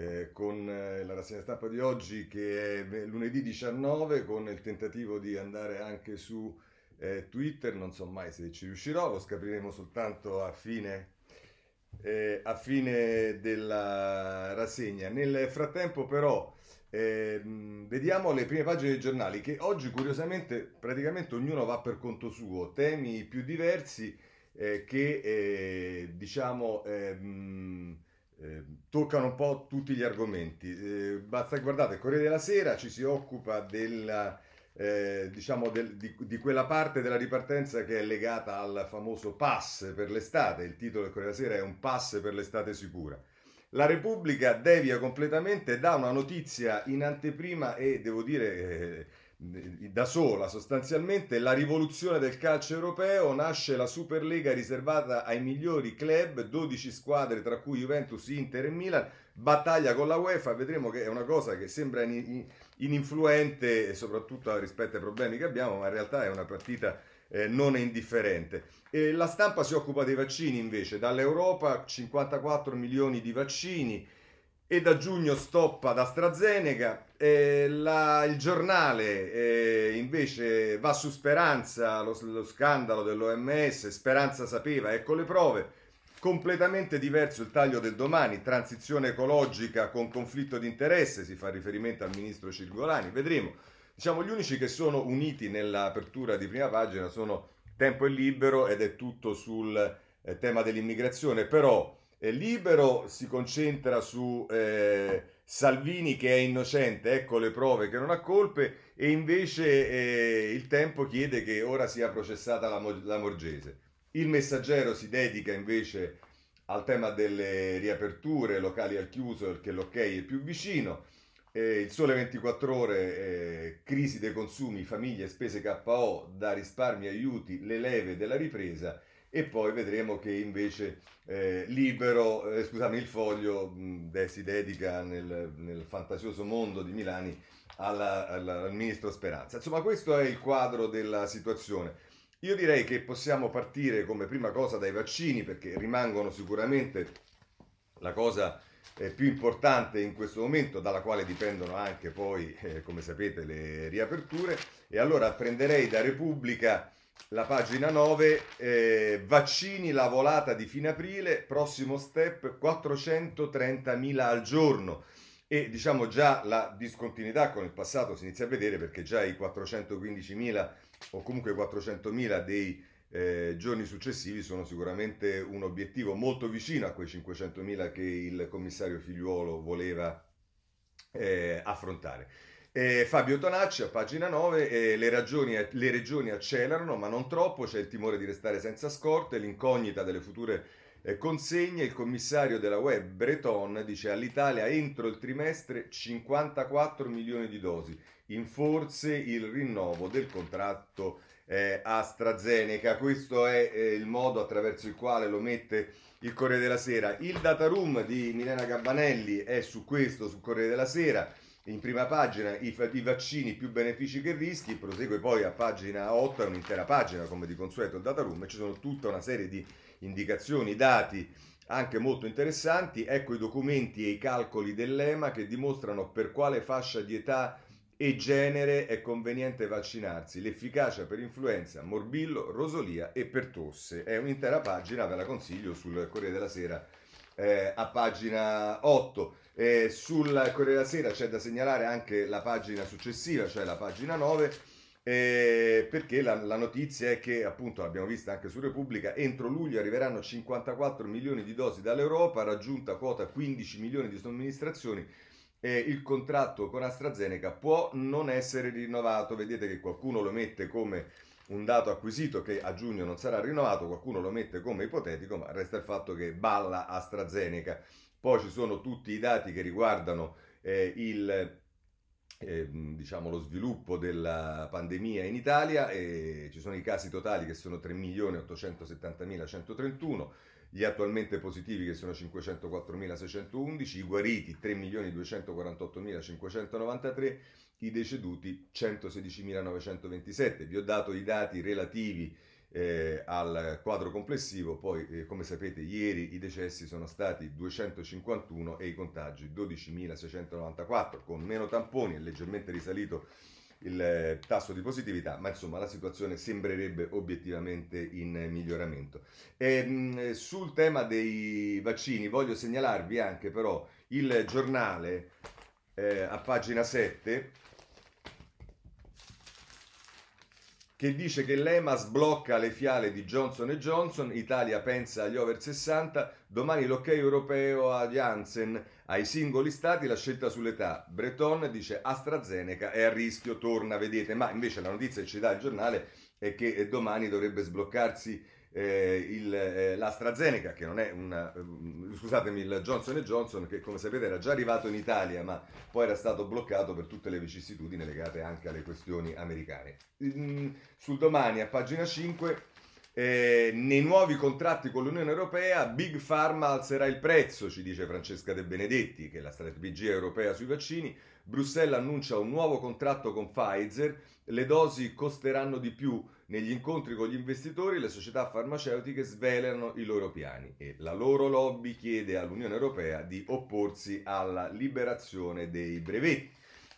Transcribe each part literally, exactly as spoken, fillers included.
eh, con la rassegna stampa di oggi, che è lunedì diciannove, con il tentativo di andare anche su eh, Twitter. Non so mai se ci riuscirò, lo scopriremo soltanto a fine eh, a fine della rassegna. Nel frattempo però eh, vediamo le prime pagine dei giornali, che oggi curiosamente praticamente ognuno va per conto suo, temi più diversi Eh, che eh, diciamo eh, mh, eh, toccano un po' tutti gli argomenti. Eh, basta guardate il Corriere della Sera, ci si occupa della, eh, diciamo del, di, di quella parte della ripartenza che è legata al famoso pass per l'estate. Il titolo del Corriere della Sera è "Un pass per l'estate sicura". La Repubblica devia completamente, dà una notizia in anteprima e devo dire eh, da sola sostanzialmente: la rivoluzione del calcio europeo, nasce la Superlega riservata ai migliori club, dodici squadre tra cui Juventus, Inter e Milan, battaglia con la UEFA. Vedremo che è una cosa che sembra ininfluente, soprattutto rispetto ai problemi che abbiamo, ma in realtà è una partita eh, non indifferente. E La Stampa si occupa dei vaccini invece, dall'Europa cinquantaquattro milioni di vaccini, e da giugno stop ad AstraZeneca. Eh, la, il giornale eh, invece va su Speranza, lo, lo scandalo dell'O M S, Speranza sapeva, ecco le prove. Completamente diverso il taglio del Domani, transizione ecologica con conflitto di interesse, si fa riferimento al ministro Cingolani, vedremo. Diciamo gli unici che sono uniti nell'apertura di prima pagina sono Tempo e Libero, ed è tutto sul eh, tema dell'immigrazione. Però Libero si concentra su eh, Salvini che è innocente, ecco le prove, che non ha colpe, e invece eh, Il Tempo chiede che ora sia processata la, la Morgese. Il Messaggero si dedica invece al tema delle riaperture, locali al chiuso, perché l'ok è più vicino. Eh, il Sole ventiquattro Ore, eh, crisi dei consumi, famiglie, spese K O, da risparmi aiuti, le leve della ripresa. E poi vedremo che invece eh, Libero, eh, scusami, Il Foglio mh, si dedica nel, nel fantasioso mondo di Milani alla, alla, al ministro Speranza. Insomma, questo è il quadro della situazione. Io direi che possiamo partire come prima cosa dai vaccini, perché rimangono sicuramente la cosa eh, più importante in questo momento, dalla quale dipendono anche poi, eh, come sapete, le riaperture. E allora prenderei da Repubblica la pagina nove, eh, vaccini, la volata di fine aprile, prossimo step quattrocentotrentamila al giorno. E diciamo già la discontinuità con il passato si inizia a vedere, perché già i quattrocentoquindicimila o comunque quattrocentomila dei eh, giorni successivi sono sicuramente un obiettivo molto vicino a quei cinquecentomila che il commissario Figliuolo voleva eh, affrontare. Eh, Fabio Tonacci a pagina nove, eh, le, ragioni, le regioni accelerano ma non troppo, c'è il timore di restare senza scorte, l'incognita delle future eh, consegne, il commissario della U E Breton dice all'Italia entro il trimestre cinquantaquattro milioni di dosi, in forse il rinnovo del contratto eh, AstraZeneca. Questo è eh, il modo attraverso il quale lo mette il Corriere della Sera. Il data room di Milena Gabbanelli è su questo, sul Corriere della Sera. In prima pagina i, i vaccini, più benefici che rischi, prosegue poi a pagina otto, è un'intera pagina come di consueto il data room, e ci sono tutta una serie di indicazioni, dati anche molto interessanti. Ecco i documenti e i calcoli dell'EMA che dimostrano per quale fascia di età e genere è conveniente vaccinarsi, l'efficacia per influenza, morbillo, rosolia e per tosse. È un'intera pagina, ve la consiglio, sul Corriere della Sera eh, a pagina otto. Eh, sul Corriere della Sera c'è da segnalare anche la pagina successiva, cioè la pagina nove, eh, perché la, la notizia è che, appunto, l'abbiamo vista anche su Repubblica, entro luglio arriveranno cinquantaquattro milioni di dosi dall'Europa, raggiunta quota quindici milioni di somministrazioni, e eh, il contratto con AstraZeneca può non essere rinnovato. Vedete che qualcuno lo mette come un dato acquisito, che a giugno non sarà rinnovato, qualcuno lo mette come ipotetico, ma resta il fatto che balla AstraZeneca. Poi ci sono tutti i dati che riguardano eh, il, eh, diciamo, lo sviluppo della pandemia in Italia, e ci sono i casi totali che sono tre milioni ottocentosettantamila centotrentuno, gli attualmente positivi che sono cinquecentoquattromila seicentoundici, i guariti tre milioni duecentoquarantottomilacinquecentonovantatré, i deceduti centosedicimila novecentoventisette. Vi ho dato i dati relativi eh, al quadro complessivo. Poi, eh, come sapete, ieri i decessi sono stati duecentocinquantuno e i contagi dodicimilaseicentonovantaquattro, con meno tamponi, è leggermente risalito il tasso di positività, ma insomma la situazione sembrerebbe obiettivamente in miglioramento. E, mh, sul tema dei vaccini voglio segnalarvi anche però il giornale, eh, a pagina sette, che dice che l'E M A sblocca le fiale di Johnson and Johnson, Italia pensa agli over sessanta, domani l'ok europeo a Janssen, ai singoli stati la scelta sull'età, Breton dice AstraZeneca è a rischio, torna, vedete. Ma invece la notizia che ci dà il giornale è che domani dovrebbe sbloccarsi eh, il, eh, l'AstraZeneca, che non è una... Eh, scusatemi, il Johnson and Johnson, che come sapete era già arrivato in Italia, ma poi era stato bloccato per tutte le vicissitudini legate anche alle questioni americane. Mm, sul Domani, a pagina cinque, eh, nei nuovi contratti con l'Unione Europea Big Pharma alzerà il prezzo, ci dice Francesca De Benedetti, che è la strategia europea sui vaccini. Bruxelles annuncia un nuovo contratto con Pfizer, le dosi costeranno di più. Negli incontri con gli investitori le società farmaceutiche svelano i loro piani e la loro lobby chiede all'Unione Europea di opporsi alla liberazione dei brevetti.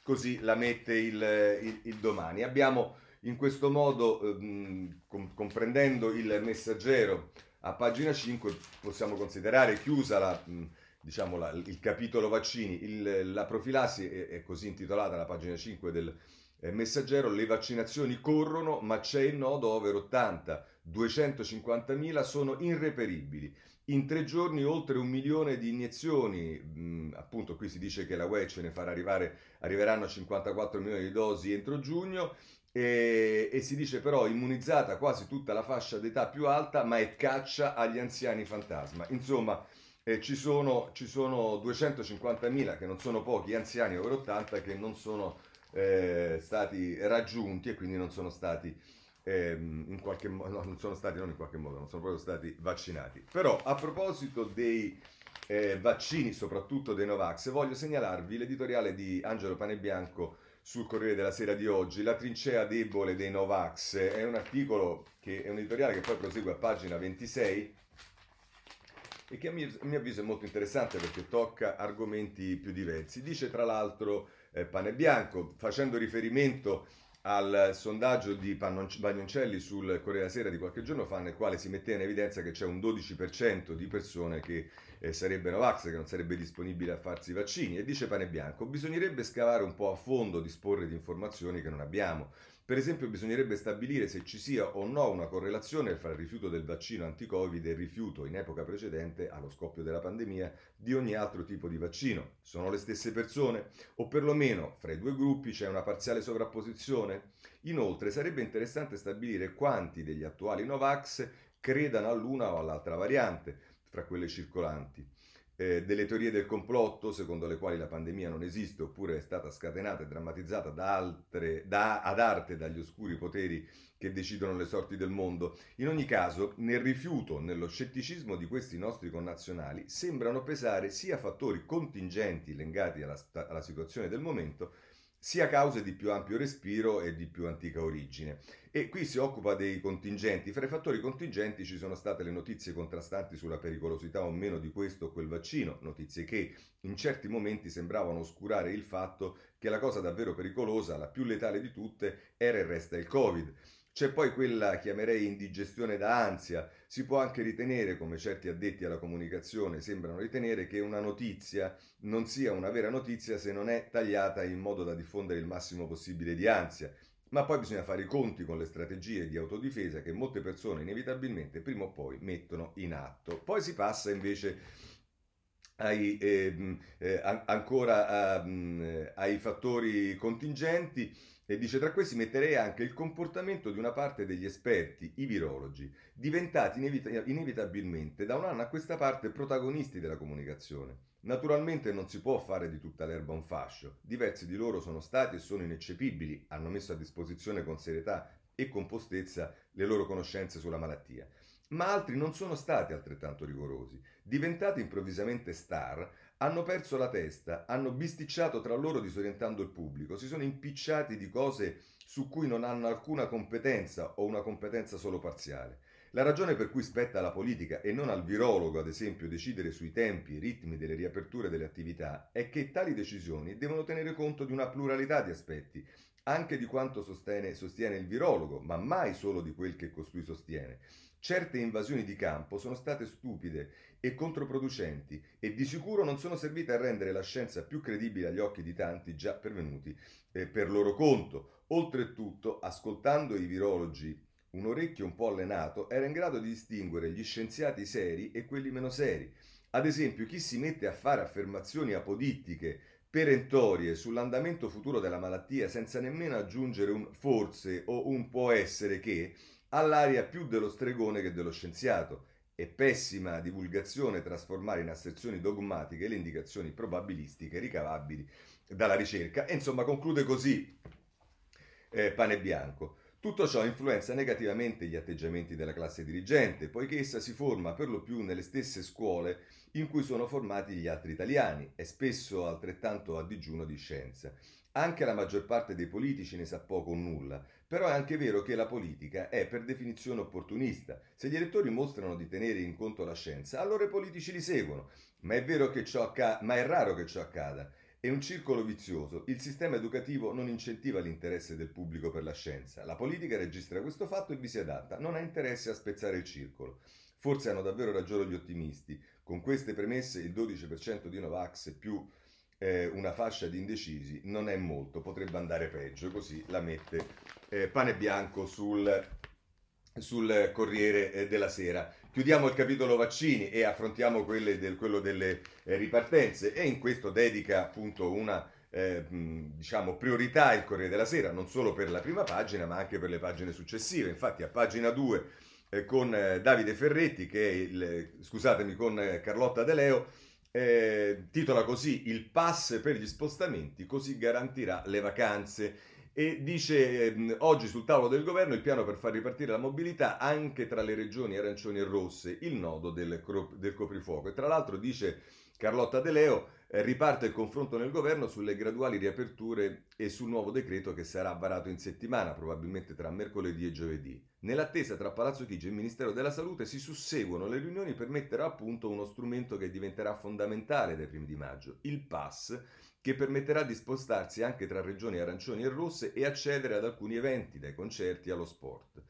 Così la mette il, il, il Domani. Abbiamo in questo modo, ehm, com- comprendendo il Messaggero a pagina cinque, possiamo considerare chiusa la... Mh, diciamo la, il capitolo vaccini. Il, la profilassi è, è così intitolata la pagina cinque del eh, Messaggero: le vaccinazioni corrono ma c'è il nodo over ottanta, duecentocinquantamila sono irreperibili, in tre giorni oltre un milione di iniezioni, mh, appunto qui si dice che la U E ce ne farà arrivare, arriveranno a cinquantaquattro milioni di dosi entro giugno, e, e si dice però immunizzata quasi tutta la fascia d'età più alta, ma è caccia agli anziani fantasma. Insomma, Eh, ci sono, ci sono duecentocinquantamila, che non sono pochi, anziani over ottanta che non sono eh, stati raggiunti e quindi non sono stati eh, in qualche modo, no, non sono stati non in qualche modo, non sono proprio stati vaccinati. Però a proposito dei eh, vaccini, soprattutto dei Novax, voglio segnalarvi l'editoriale di Angelo Panebianco sul Corriere della Sera di oggi, La trincea debole dei Novax. È un articolo che è un editoriale che poi prosegue a pagina ventisei. E che a mio avviso è molto interessante perché tocca argomenti più diversi. Dice tra l'altro eh, Panebianco, facendo riferimento al sondaggio di Bagnoncelli sul Corriere della Sera di qualche giorno fa, nel quale si metteva in evidenza che c'è un dodici per cento di persone che eh, sarebbe Novax, che non sarebbe disponibile a farsi i vaccini. E dice Panebianco: bisognerebbe scavare un po' a fondo, disporre di informazioni che non abbiamo. Per esempio, bisognerebbe stabilire se ci sia o no una correlazione fra il rifiuto del vaccino anti-Covid e il rifiuto, in epoca precedente allo scoppio della pandemia, di ogni altro tipo di vaccino. Sono le stesse persone? O perlomeno fra i due gruppi c'è una parziale sovrapposizione? Inoltre, sarebbe interessante stabilire quanti degli attuali Novax credano all'una o all'altra variante, fra quelle circolanti. Eh, delle teorie del complotto, secondo le quali la pandemia non esiste oppure è stata scatenata e drammatizzata da altre, da, ad arte dagli oscuri poteri che decidono le sorti del mondo. In ogni caso, nel rifiuto, nello scetticismo di questi nostri connazionali, sembrano pesare sia fattori contingenti legati alla, alla situazione del momento, sia cause di più ampio respiro e di più antica origine. E qui si occupa dei contingenti. Fra i fattori contingenti ci sono state le notizie contrastanti sulla pericolosità o meno di questo o quel vaccino, notizie che in certi momenti sembravano oscurare il fatto che la cosa davvero pericolosa, la più letale di tutte, era e resta il Covid. C'è poi quella, chiamerei, indigestione da ansia. Si può anche ritenere, come certi addetti alla comunicazione sembrano ritenere, che una notizia non sia una vera notizia se non è tagliata in modo da diffondere il massimo possibile di ansia. Ma poi bisogna fare i conti con le strategie di autodifesa che molte persone inevitabilmente prima o poi mettono in atto. Poi si passa invece ai, eh, eh, an- ancora eh, ai fattori contingenti. E dice: tra questi metterei anche il comportamento di una parte degli esperti, i virologi, diventati inevita- inevitabilmente da un anno a questa parte protagonisti della comunicazione. Naturalmente non si può fare di tutta l'erba un fascio, diversi di loro sono stati e sono ineccepibili, hanno messo a disposizione con serietà e compostezza le loro conoscenze sulla malattia. Ma altri non sono stati altrettanto rigorosi, diventati improvvisamente star, hanno perso la testa, hanno bisticciato tra loro disorientando il pubblico, si sono impicciati di cose su cui non hanno alcuna competenza o una competenza solo parziale. La ragione per cui spetta alla politica e non al virologo, ad esempio, decidere sui tempi e ritmi delle riaperture delle attività è che tali decisioni devono tenere conto di una pluralità di aspetti, anche di quanto sostiene, sostiene il virologo, ma mai solo di quel che costui sostiene. Certe invasioni di campo sono state stupide e controproducenti e di sicuro non sono servite a rendere la scienza più credibile agli occhi di tanti già pervenuti eh, per loro conto. Oltretutto, ascoltando i virologi, un orecchio un po' allenato era in grado di distinguere gli scienziati seri e quelli meno seri. Ad esempio, chi si mette a fare affermazioni apodittiche, perentorie sull'andamento futuro della malattia senza nemmeno aggiungere un forse o un può essere che, ha l'aria più dello stregone che dello scienziato. È pessima divulgazione trasformare in asserzioni dogmatiche le indicazioni probabilistiche ricavabili dalla ricerca. E insomma, conclude così eh, Panebianco. Tutto ciò influenza negativamente gli atteggiamenti della classe dirigente, poiché essa si forma per lo più nelle stesse scuole in cui sono formati gli altri italiani e spesso altrettanto a digiuno di scienza. Anche la maggior parte dei politici ne sa poco o nulla, però è anche vero che la politica è per definizione opportunista. Se gli elettori mostrano di tenere in conto la scienza, allora i politici li seguono, ma è vero che ciò acca- ma è raro che ciò accada. È un circolo vizioso. Il sistema educativo non incentiva l'interesse del pubblico per la scienza. La politica registra questo fatto e vi si adatta. Non ha interesse a spezzare il circolo. Forse hanno davvero ragione gli ottimisti. Con queste premesse il dodici per cento di Novax più eh, una fascia di indecisi non è molto. Potrebbe andare peggio. Così la mette eh, Panebianco sul, sul Corriere eh, della Sera. Chiudiamo il capitolo vaccini e affrontiamo quelle del, quello delle eh, ripartenze, e in questo dedica appunto una eh, diciamo priorità il Corriere della Sera, non solo per la prima pagina ma anche per le pagine successive. Infatti a pagina due eh, con eh, Davide Ferretti che è il, scusatemi con eh, Carlotta De Leo eh, titola così: il pass per gli spostamenti, così garantirà le vacanze. E dice ehm, oggi sul tavolo del governo il piano per far ripartire la mobilità anche tra le regioni arancioni e rosse, il nodo del, cro- del coprifuoco. E tra l'altro, dice Carlotta De Leo, eh, riparte il confronto nel governo sulle graduali riaperture e sul nuovo decreto che sarà varato in settimana, probabilmente tra mercoledì e giovedì. Nell'attesa tra Palazzo Chigi e il Ministero della Salute si susseguono le riunioni per mettere a punto uno strumento che diventerà fondamentale dai primi di maggio, il pass, che permetterà di spostarsi anche tra regioni arancioni e rosse e accedere ad alcuni eventi, dai concerti allo sport.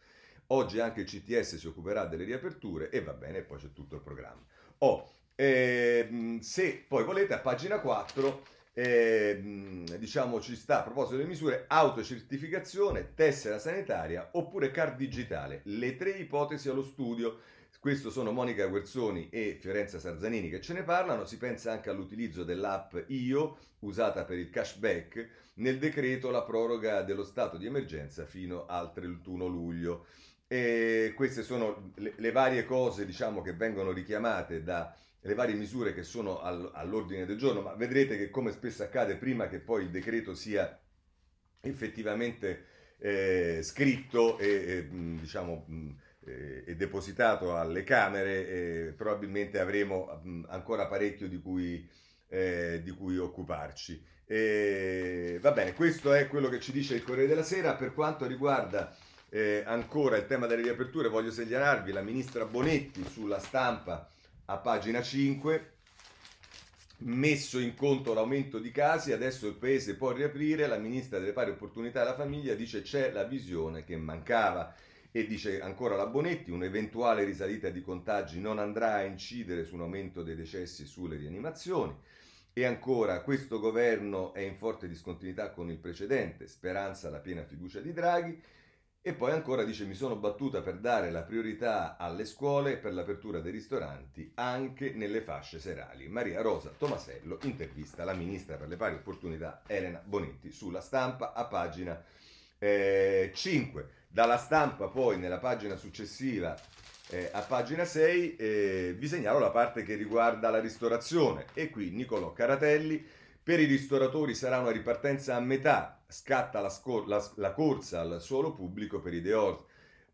Oggi anche il C T S si occuperà delle riaperture e va bene, poi c'è tutto il programma. Oh, ehm, se poi volete a pagina quattro, ehm, diciamo ci sta a proposito delle misure autocertificazione, tessera sanitaria oppure card digitale, le tre ipotesi allo studio. Questo sono Monica Guerzoni e Fiorenza Sarzanini che ce ne parlano. Si pensa anche all'utilizzo dell'app I O, usata per il cashback, nel decreto la proroga dello stato di emergenza fino al trentuno luglio. E queste sono le, le varie cose, diciamo, che vengono richiamate da le varie misure che sono al, all'ordine del giorno, ma vedrete che, come spesso accade, prima che poi il decreto sia effettivamente eh, scritto e eh, diciamo... e depositato alle Camere, eh, probabilmente avremo mh, ancora parecchio di cui, eh, di cui occuparci. E, va bene, questo è quello che ci dice il Corriere della Sera. Per quanto riguarda eh, ancora il tema delle riaperture, voglio segnalarvi la ministra Bonetti sulla Stampa a pagina cinque. Messo in conto l'aumento di casi, adesso il paese può riaprire. La ministra delle pari opportunità e la famiglia dice c'è la visione che mancava. E dice ancora la Bonetti, un'eventuale risalita di contagi non andrà a incidere su un aumento dei decessi e sulle rianimazioni. E ancora, questo governo è in forte discontinuità con il precedente, Speranza la piena fiducia di Draghi. E poi ancora dice, mi sono battuta per dare la priorità alle scuole e per l'apertura dei ristoranti anche nelle fasce serali. Maria Rosa Tomasello intervista la ministra per le pari opportunità Elena Bonetti sulla Stampa a pagina eh, cinque. Dalla Stampa poi, nella pagina successiva, eh, a pagina sei, eh, vi segnalo la parte che riguarda la ristorazione. E qui Nicolò Caratelli: per i ristoratori sarà una ripartenza a metà, scatta la, scor- la, la corsa al suolo pubblico per i dehors.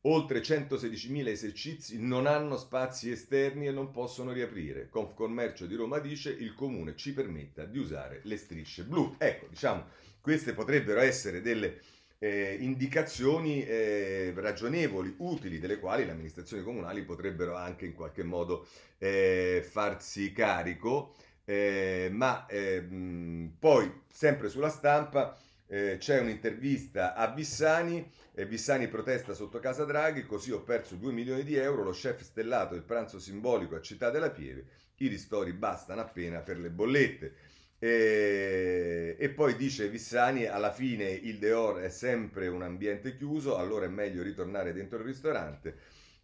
Oltre centosedicimila esercizi non hanno spazi esterni e non possono riaprire. Confcommercio di Roma dice il comune ci permetta di usare le strisce blu. Ecco, diciamo, queste potrebbero essere delle eh, indicazioni eh, ragionevoli, utili, delle quali le amministrazioni comunali potrebbero anche in qualche modo eh, farsi carico, eh, ma eh, mh, poi sempre sulla stampa eh, c'è un'intervista a Vissani. Eh, Vissani protesta sotto casa Draghi, così ho perso due milioni di euro, lo chef stellato, il pranzo simbolico a Città della Pieve, i ristori bastano appena per le bollette. E, e poi dice Vissani, alla fine il dehors è sempre un ambiente chiuso, allora è meglio ritornare dentro il ristorante,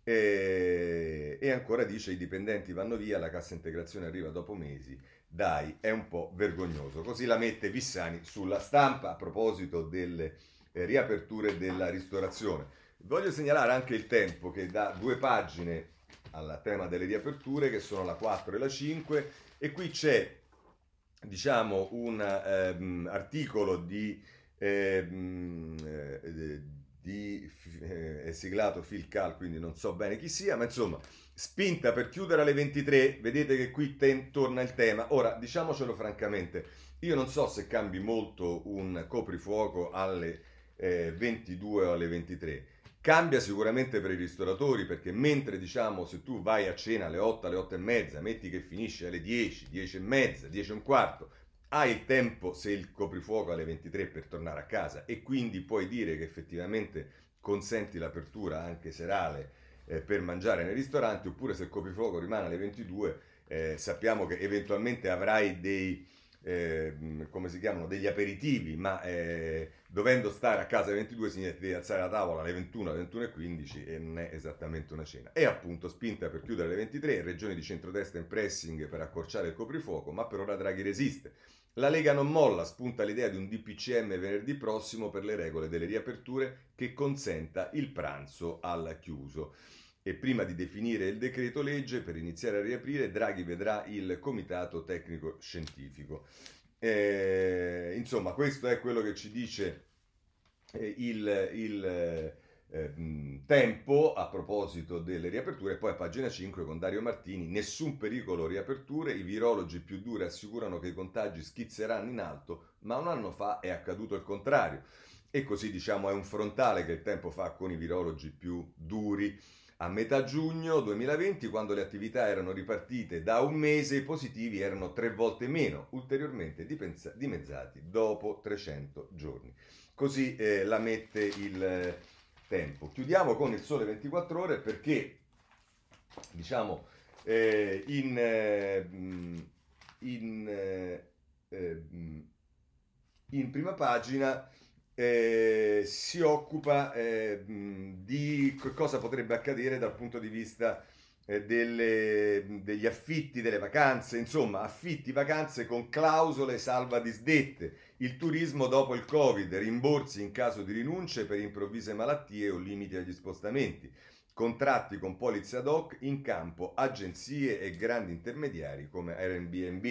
e, e ancora dice i dipendenti vanno via, la cassa integrazione arriva dopo mesi, dai, è un po' vergognoso. Così la mette Vissani sulla stampa a proposito delle eh, riaperture della ristorazione. Voglio segnalare anche Il Tempo, che dà due pagine al tema delle riaperture, che sono la quattro e la cinque, e qui c'è diciamo un ehm, articolo di, ehm, eh, di eh, è siglato Filcal, quindi non so bene chi sia, ma insomma spinta per chiudere alle ventitré, vedete che qui ten, torna il tema. Ora diciamocelo francamente, io non so se cambi molto un coprifuoco alle eh, ventidue o alle ventitré, cambia sicuramente per i ristoratori, perché mentre diciamo se tu vai a cena alle otto, alle otto e mezza, metti che finisce alle dieci, dieci e mezza, dieci e un quarto, hai il tempo se il coprifuoco alle ventitré per tornare a casa, e quindi puoi dire che effettivamente consenti l'apertura anche serale eh, per mangiare nei ristoranti, oppure se il coprifuoco rimane alle ventidue eh, sappiamo che eventualmente avrai dei Eh, come si chiamano, degli aperitivi, ma eh, dovendo stare a casa alle ventidue significa di alzare la tavola alle ventuno, alle ventuno e quindici, e non è esattamente una cena. E appunto spinta per chiudere alle ventitré, regioni di centrodestra in pressing per accorciare il coprifuoco, ma per ora Draghi resiste. La Lega non molla, spunta l'idea di un D P C M venerdì prossimo per le regole delle riaperture che consenta il pranzo al chiuso. E prima di definire il decreto legge per iniziare a riaprire, Draghi vedrà il comitato tecnico scientifico. Eh, insomma, questo è quello che ci dice eh, il, il eh, Tempo a proposito delle riaperture. Poi a pagina cinque con Dario Martini, nessun pericolo riaperture, i virologi più duri assicurano che i contagi schizzeranno in alto, ma un anno fa è accaduto il contrario. E così diciamo è un frontale che il Tempo fa con i virologi più duri. A metà giugno duemilaventi, quando le attività erano ripartite da un mese, i positivi erano tre volte meno, ulteriormente dipenza- dimezzati dopo trecento giorni. Così eh, la mette il Tempo. Chiudiamo con Il Sole ventiquattro Ore, perché diciamo eh, in, eh, in, eh, eh, in prima pagina Eh, si occupa eh, di cosa potrebbe accadere dal punto di vista eh, delle, degli affitti, delle vacanze, insomma affitti, vacanze con clausole salva disdette, il turismo dopo il Covid, rimborsi in caso di rinunce per improvvise malattie o limiti agli spostamenti, contratti con polizze ad hoc, in campo agenzie e grandi intermediari come Airbnb.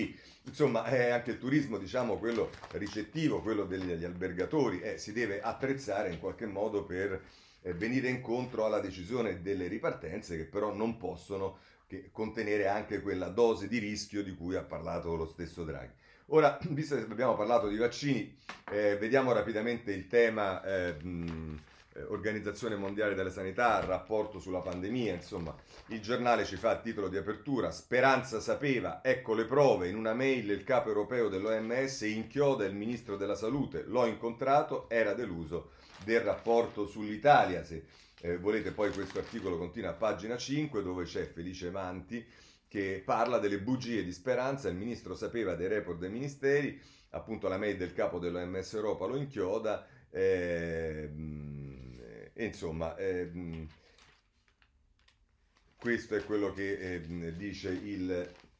Insomma è anche il turismo, diciamo quello ricettivo, quello degli albergatori, eh, si deve attrezzare in qualche modo per eh, venire incontro alla decisione delle ripartenze, che però non possono che contenere anche quella dose di rischio di cui ha parlato lo stesso Draghi. Ora, visto che abbiamo parlato di vaccini, eh, vediamo rapidamente il tema eh, mh, Organizzazione Mondiale della Sanità, rapporto sulla pandemia. Insomma il Giornale ci fa a titolo di apertura: Speranza sapeva, ecco le prove, in una mail il capo europeo dell'O M S inchioda il ministro della salute, l'ho incontrato, era deluso del rapporto sull'Italia. Se eh, volete poi questo articolo continua a pagina cinque, dove c'è Felice Manti che parla delle bugie di Speranza, il ministro sapeva dei report dei ministeri, appunto la mail del capo dell'O M S Europa lo inchioda. Eh, insomma ehm, questo è quello che ehm, dice il,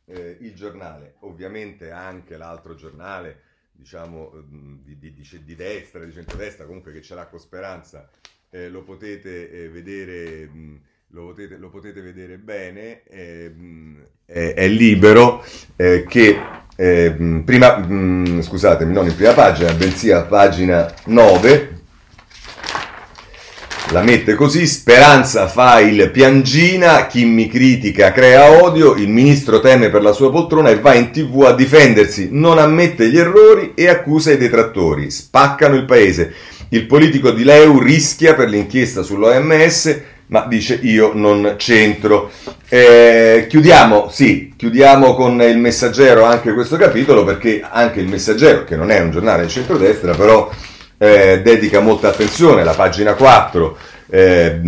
eh, il Giornale. Ovviamente anche l'altro giornale diciamo ehm, di, di, di, di destra, di centrodestra comunque, che ce l'ha con Speranza, eh, lo potete eh, vedere mh, lo, potete, lo potete vedere bene, ehm, è, è Libero eh, che ehm, prima mh, scusatemi non in prima pagina bensì a pagina nove la mette così: Speranza fa il piangina, chi mi critica crea odio, il ministro teme per la sua poltrona e va in tv a difendersi, non ammette gli errori e accusa i detrattori, spaccano il paese. Il politico Di Leu rischia per l'inchiesta sull'O M S, ma dice io non c'entro. Eh, chiudiamo, sì, chiudiamo con Il Messaggero anche questo capitolo, perché anche Il Messaggero, che non è un giornale di centrodestra, però eh, dedica molta attenzione, la pagina quattro, eh,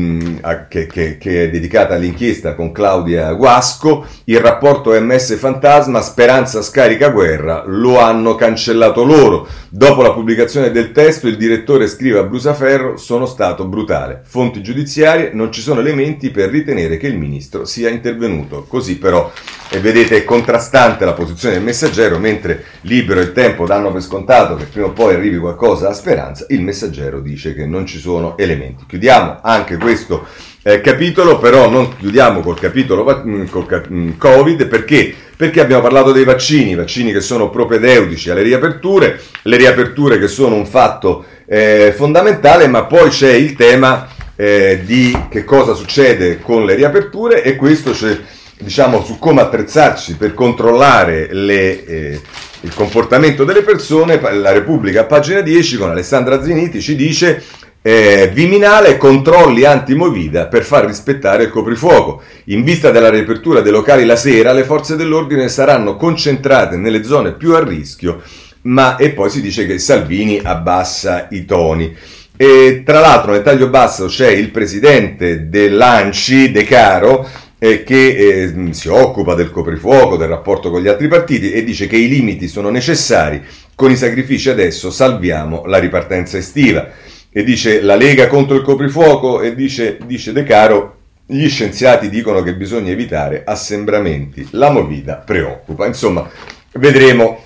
che, che, che è dedicata all'inchiesta con Claudia Guasco, il rapporto O M S Fantasma, Speranza scarica guerra, lo hanno cancellato loro. Dopo la pubblicazione del testo il direttore scrive a Brusaferro: sono stato brutale, fonti giudiziarie, non ci sono elementi per ritenere che il ministro sia intervenuto. Così però, e vedete, è contrastante la posizione del Messaggero, mentre Libero e Il Tempo danno per scontato che prima o poi arrivi qualcosa a Speranza, il Messaggero dice che non ci sono elementi. Chiudiamo anche questo eh, capitolo, però non chiudiamo col capitolo col cap- Covid, perché Perché abbiamo parlato dei vaccini, vaccini che sono propedeutici alle riaperture, le riaperture che sono un fatto eh, fondamentale, ma poi c'è il tema eh, di che cosa succede con le riaperture, e questo c'è, diciamo, su come attrezzarci per controllare le, eh, il comportamento delle persone. La Repubblica, pagina dieci, con Alessandra Ziniti, ci dice... Eh, Viminale, controlli anti-Movida per far rispettare il coprifuoco. In vista della riapertura dei locali la sera, le forze dell'ordine saranno concentrate nelle zone più a rischio, ma e poi si dice che Salvini abbassa i toni. E tra l'altro nel taglio basso c'è il presidente dell'A N C I, De Caro, eh, che eh, si occupa del coprifuoco, del rapporto con gli altri partiti, e dice che i limiti sono necessari, con i sacrifici adesso salviamo la ripartenza estiva. E dice la Lega contro il coprifuoco, e dice, dice De Caro, gli scienziati dicono che bisogna evitare assembramenti, la Movida preoccupa. Insomma, vedremo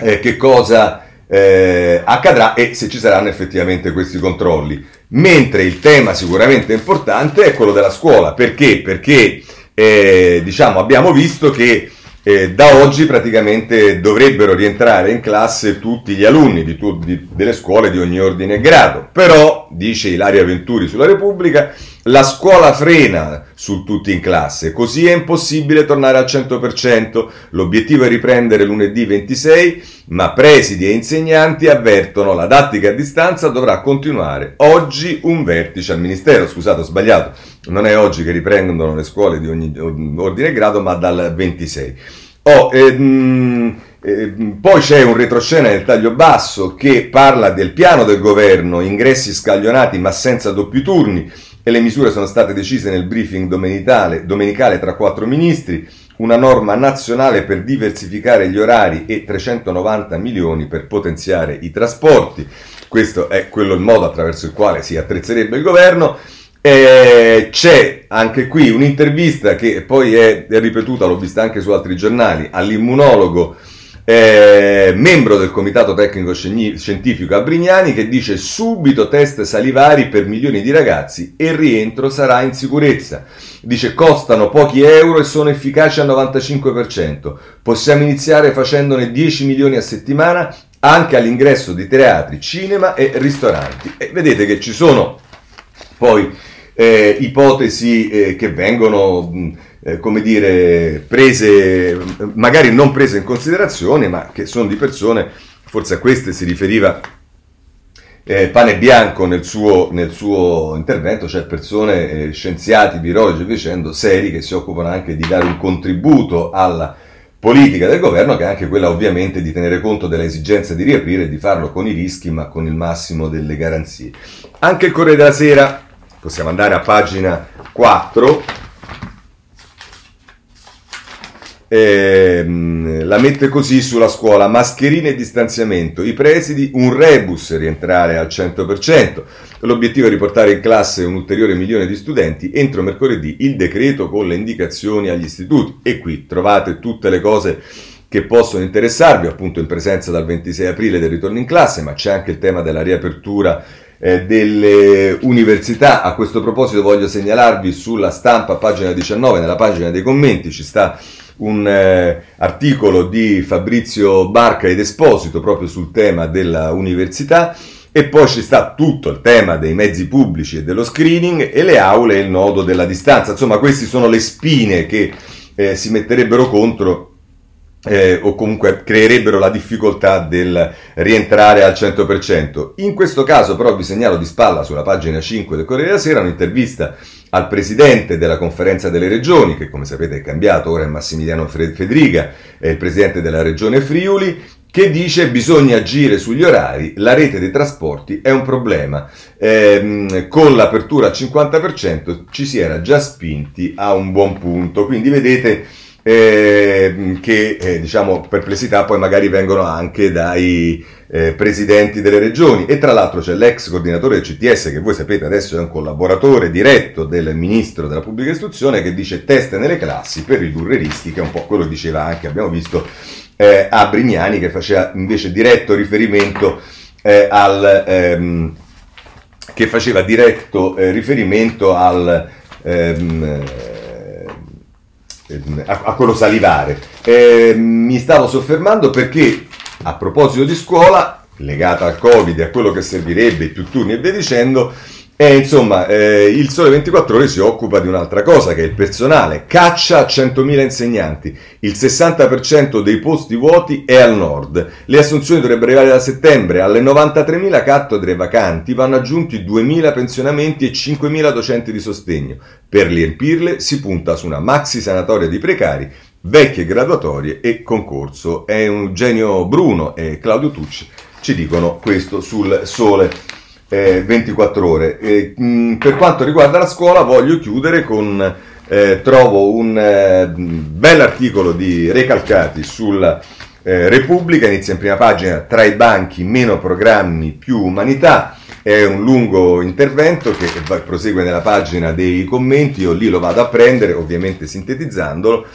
eh, che cosa eh, accadrà e se ci saranno effettivamente questi controlli. Mentre il tema sicuramente importante è quello della scuola, perché? Perché eh, diciamo, abbiamo visto che Eh, da oggi praticamente dovrebbero rientrare in classe tutti gli alunni di tu, di, delle scuole di ogni ordine e grado. Però, dice Ilaria Venturi sulla Repubblica, la scuola frena su tutti in classe, così è impossibile tornare al cento per cento. L'obiettivo è riprendere lunedì ventisei, ma presidi e insegnanti avvertono la didattica a distanza dovrà continuare. Oggi un vertice al Ministero, scusate ho sbagliato, non è oggi che riprendono le scuole di ogni ordine e grado, ma dal ventisei. Oh, ehm, ehm, poi c'è un retroscena nel taglio basso che parla del piano del governo, ingressi scaglionati ma senza doppi turni, e le misure sono state decise nel briefing domenicale, domenicale tra quattro ministri, una norma nazionale per diversificare gli orari e trecentonovanta milioni per potenziare i trasporti. Questo è quello il modo attraverso il quale si attrezzerebbe il governo. Eh, c'è anche qui un'intervista che poi è, è ripetuta, l'ho vista anche su altri giornali, all'immunologo eh, membro del comitato tecnico scientifico Abrignani, che dice subito test salivari per milioni di ragazzi e il rientro sarà in sicurezza. Dice costano pochi euro e sono efficaci al novantacinque per cento, possiamo iniziare facendone dieci milioni a settimana anche all'ingresso di teatri, cinema e ristoranti. E vedete che ci sono poi eh, ipotesi eh, che vengono, eh, come dire, prese, magari non prese in considerazione, ma che sono di persone, forse a queste si riferiva eh, Panebianco nel suo, nel suo intervento, cioè persone, eh, scienziati, virologi e dicendo, seri, che si occupano anche di dare un contributo alla politica del governo, che è anche quella ovviamente di tenere conto dell'esigenza di riaprire e di farlo con i rischi, ma con il massimo delle garanzie. Anche il Corriere della Sera, possiamo andare a pagina quattro, ehm, la mette così sulla scuola, mascherine e distanziamento, i presidi, un rebus, rientrare al cento per cento, l'obiettivo è riportare in classe un ulteriore milione di studenti, entro mercoledì il decreto con le indicazioni agli istituti, e qui trovate tutte le cose che possono interessarvi, appunto in presenza dal ventisei aprile del ritorno in classe, ma c'è anche il tema della riapertura Eh, delle università. A questo proposito voglio segnalarvi sulla Stampa, pagina diciannove, nella pagina dei commenti ci sta un eh, articolo di Fabrizio Barca ed Esposito proprio sul tema della università, e poi ci sta tutto il tema dei mezzi pubblici e dello screening, e le aule e il nodo della distanza. Insomma, queste sono le spine che eh, si metterebbero contro Eh, o comunque creerebbero la difficoltà del rientrare al cento per cento. In questo caso però vi segnalo di spalla sulla pagina cinque del Corriere della Sera un'intervista al presidente della conferenza delle regioni, che come sapete è cambiato, ora è Massimiliano Fedriga, è il presidente della regione Friuli, che dice: bisogna agire sugli orari, la rete dei trasporti è un problema, eh, con l'apertura al cinquanta per cento ci si era già spinti a un buon punto. Quindi vedete Eh, che eh, diciamo perplessità poi magari vengono anche dai eh, presidenti delle regioni. E tra l'altro c'è l'ex coordinatore del C T S, che voi sapete adesso è un collaboratore diretto del ministro della pubblica istruzione, che dice teste nelle classi per ridurre i rischi, che è un po' quello che diceva anche, abbiamo visto, eh, Abrignani, che faceva invece diretto riferimento eh, al ehm, che faceva diretto eh, riferimento al ehm, A, a quello salivare. Eh, mi stavo soffermando perché, a proposito di scuola, legata al Covid e a quello che servirebbe, più turni e via dicendo, eh, insomma, eh, il Sole ventiquattro Ore si occupa di un'altra cosa, che è il personale. Caccia a centomila insegnanti, il sessanta per cento dei posti vuoti è al nord. Le assunzioni dovrebbero arrivare da settembre, alle novantatremila cattedre vacanti vanno aggiunti duemila pensionamenti e cinquemila docenti di sostegno. Per riempirle si punta su una maxi sanatoria di precari, vecchie graduatorie e concorso. È Eugenio Bruno e Claudio Tucci ci dicono questo sul Sole eh, ventiquattro Ore. Eh, mh, per quanto riguarda la scuola, voglio chiudere con eh, trovo un eh, bel articolo di Recalcati sulla eh, Repubblica, inizia in prima pagina: tra i banchi meno programmi più umanità. È un lungo intervento che prosegue nella pagina dei commenti, io lì lo vado a prendere, ovviamente sintetizzandolo,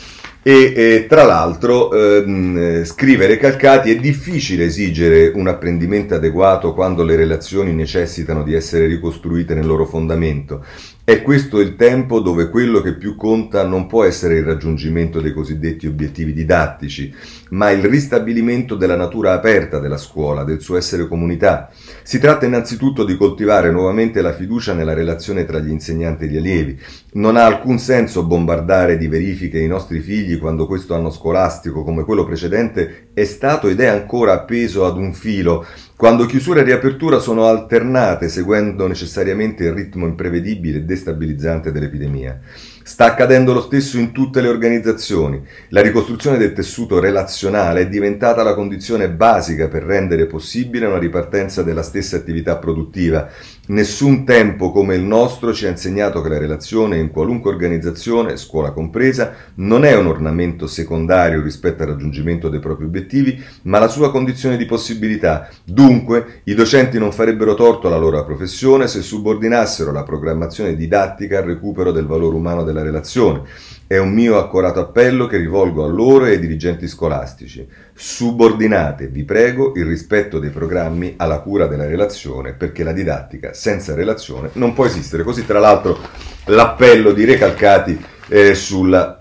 e, e tra l'altro ehm, scrive Recalcati: è difficile esigere un apprendimento adeguato quando le relazioni necessitano di essere ricostruite nel loro fondamento. È questo il tempo dove quello che più conta non può essere il raggiungimento dei cosiddetti obiettivi didattici, ma il ristabilimento della natura aperta della scuola, del suo essere comunità. Si tratta innanzitutto di coltivare nuovamente la fiducia nella relazione tra gli insegnanti e gli allievi. Non ha alcun senso bombardare di verifiche i nostri figli quando questo anno scolastico, come quello precedente, è stato ed è ancora appeso ad un filo, quando chiusura e riapertura sono alternate, seguendo necessariamente il ritmo imprevedibile e destabilizzante dell'epidemia. Sta accadendo lo stesso in tutte le organizzazioni. La ricostruzione del tessuto relazionale è diventata la condizione basica per rendere possibile una ripartenza della stessa attività produttiva. Nessun tempo come il nostro ci ha insegnato che la relazione in qualunque organizzazione, scuola compresa, non è un ornamento secondario rispetto al raggiungimento dei propri obiettivi, ma la sua condizione di possibilità. Dunque, i docenti non farebbero torto alla loro professione se subordinassero la programmazione didattica al recupero del valore umano della relazione. È un mio accurato appello che rivolgo a loro e ai dirigenti scolastici. Subordinate, vi prego, il rispetto dei programmi alla cura della relazione, perché la didattica senza relazione non può esistere. Così, tra l'altro, l'appello di Recalcati eh, sulla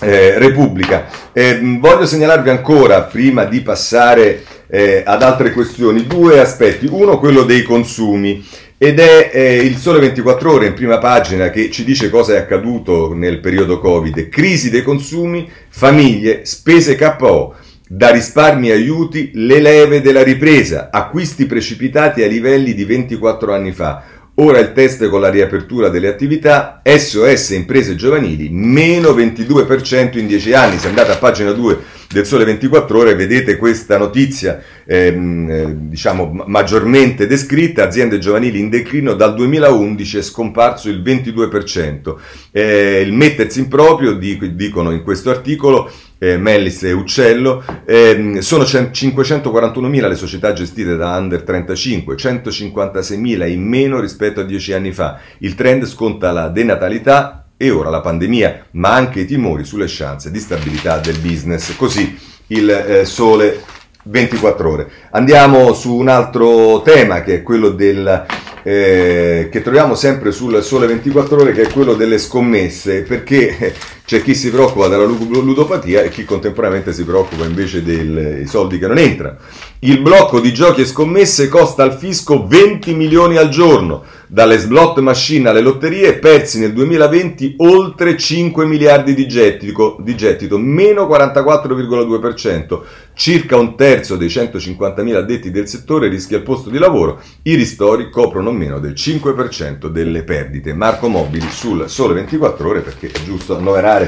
eh, Repubblica. Eh, voglio segnalarvi ancora, prima di passare eh, ad altre questioni, due aspetti. Uno, quello dei consumi. Ed è eh, il Sole ventiquattro Ore in prima pagina che ci dice cosa è accaduto nel periodo Covid. Crisi dei consumi, famiglie, spese K O, da risparmi aiuti, le leve della ripresa, acquisti precipitati ai livelli di ventiquattro anni fa. Ora il test con la riapertura delle attività, S O S imprese giovanili, meno ventidue per cento in dieci anni. Se andate a pagina due del Sole ventiquattro Ore vedete questa notizia ehm, diciamo maggiormente descritta: aziende giovanili in declino dal duemilaundici, è scomparso il ventidue per cento. Eh, il mettersi in proprio, dicono in questo articolo eh, Mellis e Uccello, ehm, sono cinquecentoquarantunomila le società gestite da under trentacinque, centocinquantaseimila in meno rispetto a dieci anni fa. Il trend sconta la denatalità e ora la pandemia, ma anche i timori sulle chance di stabilità del business. Così il eh, Sole ventiquattro Ore. Andiamo su un altro tema, che è quello del eh, che troviamo sempre sul Sole ventiquattro Ore, che è quello delle scommesse, perché C'è chi si preoccupa della ludopatia e chi contemporaneamente si preoccupa invece dei soldi che non entrano. Il blocco di giochi e scommesse costa al fisco venti milioni al giorno. Dalle slot machine alle lotterie, persi nel duemilaventi oltre cinque miliardi di gettito, di gettito meno quarantaquattro virgola due per cento. Circa un terzo dei centocinquantamila addetti del settore rischia il posto di lavoro. I ristori coprono meno del cinque per cento delle perdite. Marco Mobili sul Sole ventiquattro Ore, perché è giusto annoverare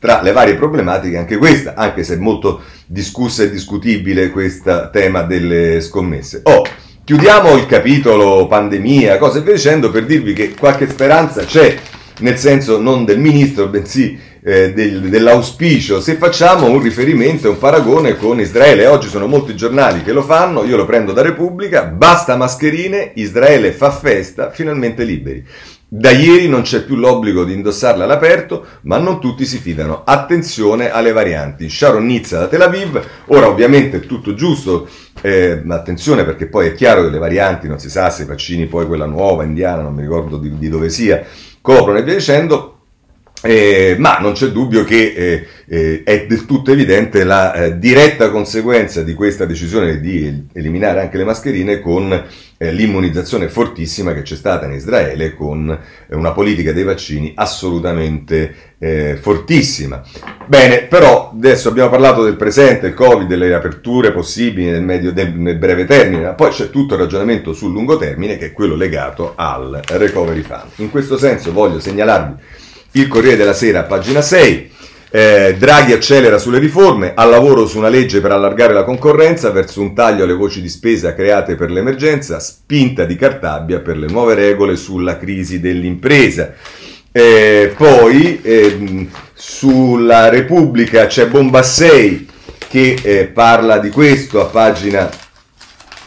tra le varie problematiche anche questa, anche se è molto discussa e discutibile questo tema delle scommesse. Oh, chiudiamo il capitolo pandemia, cose e via dicendo, per dirvi che qualche speranza c'è, nel senso non del ministro, bensì eh, del, dell'auspicio, se facciamo un riferimento, un paragone con Israele. Oggi sono molti giornali che lo fanno, io lo prendo da Repubblica: basta mascherine, Israele fa festa, finalmente liberi. Da ieri non c'è più l'obbligo di indossarla all'aperto, ma non tutti si fidano. Attenzione alle varianti. Sharonizza da Tel Aviv. Ora ovviamente è tutto giusto, eh, ma attenzione, perché poi è chiaro che le varianti, non si sa se i vaccini, poi quella nuova, indiana, non mi ricordo di, di dove sia, coprono e via dicendo. Eh, ma non c'è dubbio che eh, eh, è del tutto evidente la eh, diretta conseguenza di questa decisione di eliminare anche le mascherine con eh, l'immunizzazione fortissima che c'è stata in Israele, con eh, una politica dei vaccini assolutamente eh, fortissima. Bene, però adesso abbiamo parlato del presente, il Covid, delle aperture possibili nel, medio, del, nel breve termine, ma poi c'è tutto il ragionamento sul lungo termine, che è quello legato al recovery fund. In questo senso voglio segnalarvi il Corriere della Sera, pagina sei, eh, Draghi accelera sulle riforme, al lavoro su una legge per allargare la concorrenza, verso un taglio alle voci di spesa create per l'emergenza, spinta di Cartabia per le nuove regole sulla crisi dell'impresa. Eh, poi eh, sulla Repubblica c'è Bombassei che eh, parla di questo a pagina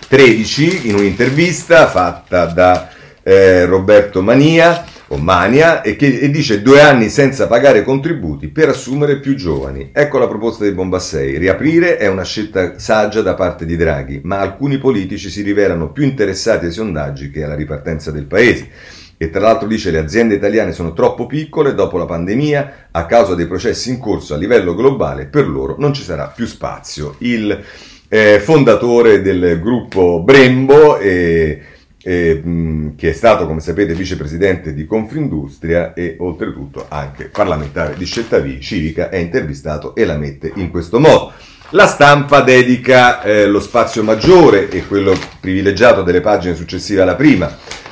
tredici, in un'intervista fatta da eh, Roberto Mania, Mania e, che, e dice: due anni senza pagare contributi per assumere più giovani. Ecco la proposta di Bombassei: riaprire è una scelta saggia da parte di Draghi, ma alcuni politici si rivelano più interessati ai sondaggi che alla ripartenza del paese. E tra l'altro dice: le aziende italiane sono troppo piccole dopo la pandemia, a causa dei processi in corso a livello globale, per loro non ci sarà più spazio. Il eh, fondatore del gruppo Brembo e Eh, che è stato, come sapete, vicepresidente di Confindustria e oltretutto anche parlamentare di Scelta V Civica, è intervistato e la mette in questo modo. La Stampa dedica eh, lo spazio maggiore e quello privilegiato delle pagine successive alla prima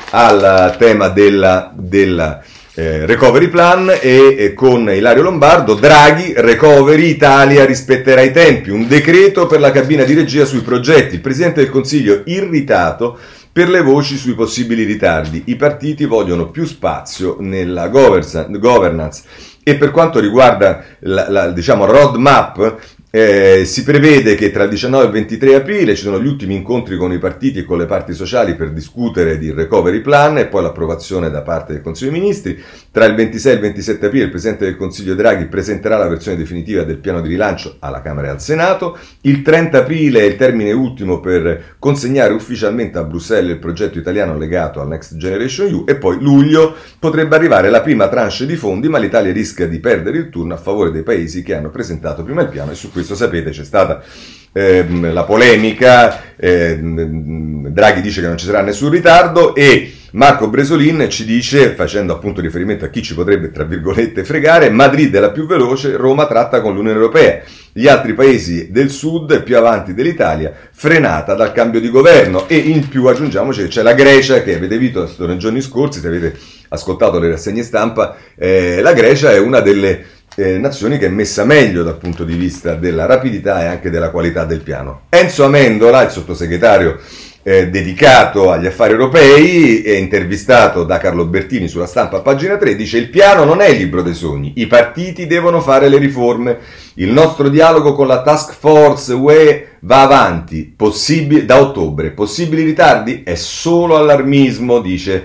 al tema della, della eh, recovery plan e, e con Ilario Lombardo: Draghi, recovery, Italia rispetterà i tempi, un decreto per la cabina di regia sui progetti, il Presidente del Consiglio irritato per le voci sui possibili ritardi, i partiti vogliono più spazio nella governance. E per quanto riguarda la, la diciamo roadmap, eh, si prevede che tra il diciannove e il ventitré aprile ci sono gli ultimi incontri con i partiti e con le parti sociali per discutere di recovery plan e poi l'approvazione da parte del Consiglio dei Ministri. Tra il ventisei e il ventisette aprile il Presidente del Consiglio Draghi presenterà la versione definitiva del piano di rilancio alla Camera e al Senato. Il trenta aprile è il termine ultimo per consegnare ufficialmente a Bruxelles il progetto italiano legato al Next Generation E U e poi luglio potrebbe arrivare la prima tranche di fondi, ma l'Italia rischia di perdere il turno a favore dei paesi che hanno presentato prima il piano, e su questo sapete c'è stata ehm, la polemica. ehm, Draghi dice che non ci sarà nessun ritardo e Marco Bresolin ci dice, facendo appunto riferimento a chi ci potrebbe tra virgolette fregare: Madrid è la più veloce, Roma tratta con l'Unione Europea, gli altri paesi del sud più avanti dell'Italia, frenata dal cambio di governo. E in più aggiungiamoci che c'è la Grecia, che avete visto nei giorni scorsi, se avete ascoltato le rassegne stampa, eh, la Grecia è una delle eh, nazioni che è messa meglio dal punto di vista della rapidità e anche della qualità del piano. Enzo Amendola, il sottosegretario eh, dedicato agli affari europei, è intervistato da Carlo Bertini sulla Stampa a pagina tre, dice: il piano non è il libro dei sogni, i partiti devono fare le riforme, il nostro dialogo con la task force U E va avanti possib- da ottobre, possibili ritardi è solo allarmismo, dice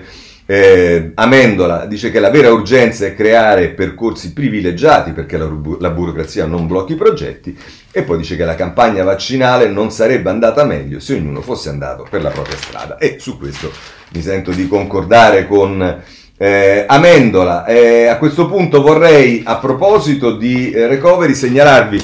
Eh, Amendola. Dice che la vera urgenza è creare percorsi privilegiati perché la, bu- la burocrazia non blocchi i progetti, e poi dice che la campagna vaccinale non sarebbe andata meglio se ognuno fosse andato per la propria strada. E su questo mi sento di concordare con Eh, Amendola, eh, a questo punto vorrei, a proposito di eh, recovery, segnalarvi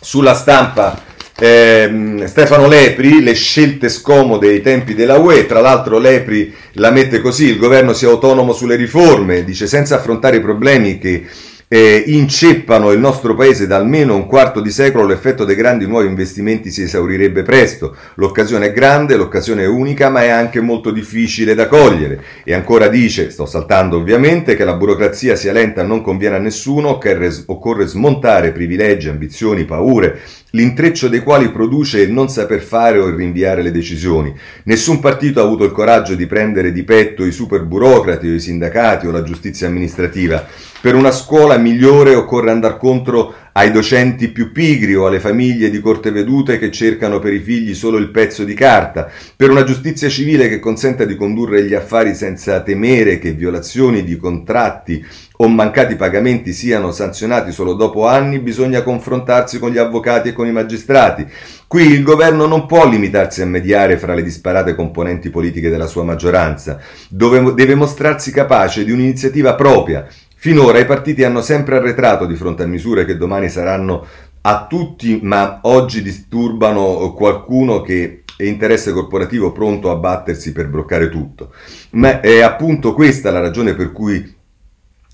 sulla Stampa eh, Stefano Lepri, le scelte scomode ai tempi della U E. Tra l'altro Lepri la mette così: il governo sia autonomo sulle riforme, dice, senza affrontare i problemi che Eh, inceppano il nostro paese da almeno un quarto di secolo, l'effetto dei grandi nuovi investimenti si esaurirebbe presto. L'occasione è grande, l'occasione è unica, ma è anche molto difficile da cogliere. E ancora dice, sto saltando ovviamente, che la burocrazia sia lenta non conviene a nessuno, che res- occorre smontare privilegi, ambizioni, paure, l'intreccio dei quali produce il non saper fare o il rinviare le decisioni. Nessun partito ha avuto il coraggio di prendere di petto i super burocrati o i sindacati o la giustizia amministrativa. Per una scuola migliore occorre andare contro ai docenti più pigri o alle famiglie di corte vedute che cercano per i figli solo il pezzo di carta. Per una giustizia civile che consenta di condurre gli affari senza temere che violazioni di contratti o mancati pagamenti siano sanzionati solo dopo anni, bisogna confrontarsi con gli avvocati e con i magistrati. Qui il governo non può limitarsi a mediare fra le disparate componenti politiche della sua maggioranza, dove deve mostrarsi capace di un'iniziativa propria. Finora i partiti hanno sempre arretrato di fronte a misure che domani saranno a tutti, ma oggi disturbano qualcuno che e interesse corporativo pronto a battersi per bloccare tutto. Ma è appunto questa la ragione per cui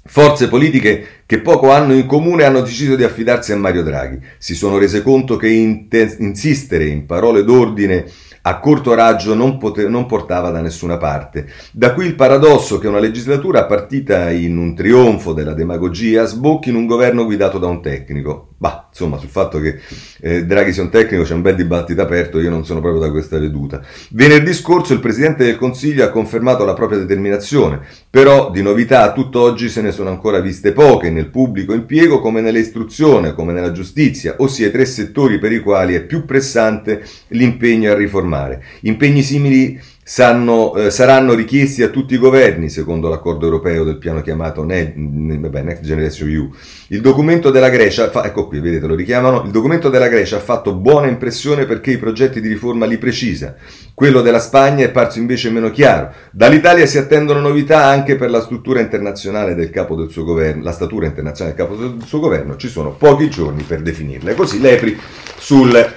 forze politiche che poco hanno in comune hanno deciso di affidarsi a Mario Draghi. Si sono rese conto che intes- insistere in parole d'ordine a corto raggio non, pote- non portava da nessuna parte. Da qui il paradosso che una legislatura partita in un trionfo della demagogia sbocchi in un governo guidato da un tecnico. Bah, insomma, sul fatto che eh, Draghi sia un tecnico c'è un bel dibattito aperto, io non sono proprio da questa veduta. Venerdì scorso il Presidente del Consiglio ha confermato la propria determinazione, però di novità a tutt'oggi se ne sono ancora viste poche, nel pubblico impiego come nell'istruzione, come nella giustizia, ossia i tre settori per i quali è più pressante l'impegno a riformare. Impegni simili Sanno, eh, saranno richiesti a tutti i governi, secondo l'accordo europeo del piano chiamato ne- ne- vabbè, Next Generation E U. Il documento della Grecia, fa- ecco qui, vedete, lo richiamano, il documento della Grecia ha fatto buona impressione perché i progetti di riforma li precisa. Quello della Spagna è parso invece meno chiaro. Dall'Italia si attendono novità anche per la struttura internazionale del capo del suo governo, la statura internazionale del capo del suo governo, ci sono pochi giorni per definirla. E così Lepri sul,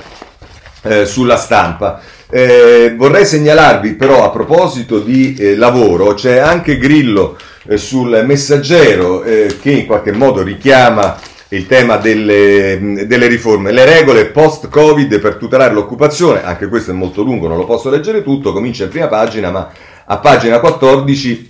eh, sulla Stampa. Eh, vorrei segnalarvi però, a proposito di eh, lavoro, c'è anche Grillo eh, sul Messaggero eh, che in qualche modo richiama il tema delle, delle riforme, le regole post-Covid per tutelare l'occupazione. Anche questo è molto lungo, non lo posso leggere tutto, comincia in prima pagina, ma a pagina quattordici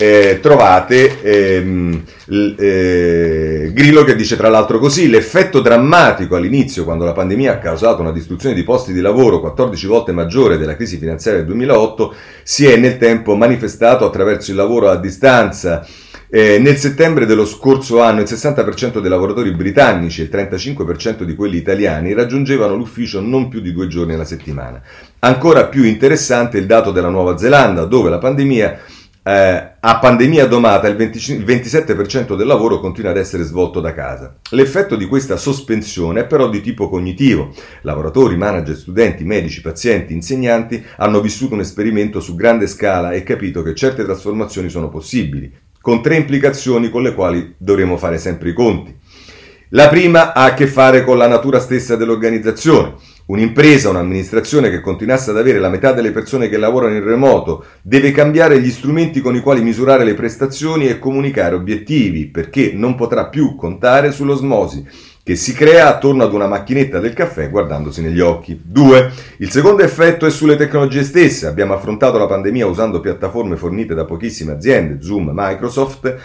Eh, trovate ehm, l, eh, Grillo che dice tra l'altro così: l'effetto drammatico all'inizio, quando la pandemia ha causato una distruzione di posti di lavoro quattordici volte maggiore della crisi finanziaria del duemilaotto, si è nel tempo manifestato attraverso il lavoro a distanza. Eh, nel settembre dello scorso anno il sessanta per cento dei lavoratori britannici e il trentacinque per cento di quelli italiani raggiungevano l'ufficio non più di due giorni alla settimana. Ancora più interessante il dato della Nuova Zelanda, dove la pandemia Eh, a pandemia domata il venticinque, ventisette per cento del lavoro continua ad essere svolto da casa. L'effetto di questa sospensione è però di tipo cognitivo. Lavoratori, manager, studenti, medici, pazienti, insegnanti hanno vissuto un esperimento su grande scala e capito che certe trasformazioni sono possibili, con tre implicazioni con le quali dovremo fare sempre i conti. La prima ha a che fare con la natura stessa dell'organizzazione. Un'impresa, un'amministrazione che continuasse ad avere la metà delle persone che lavorano in remoto deve cambiare gli strumenti con i quali misurare le prestazioni e comunicare obiettivi, perché non potrà più contare sull'osmosi che si crea attorno ad una macchinetta del caffè guardandosi negli occhi. due. Il secondo effetto è sulle tecnologie stesse. Abbiamo affrontato la pandemia usando piattaforme fornite da pochissime aziende, Zoom, Microsoft,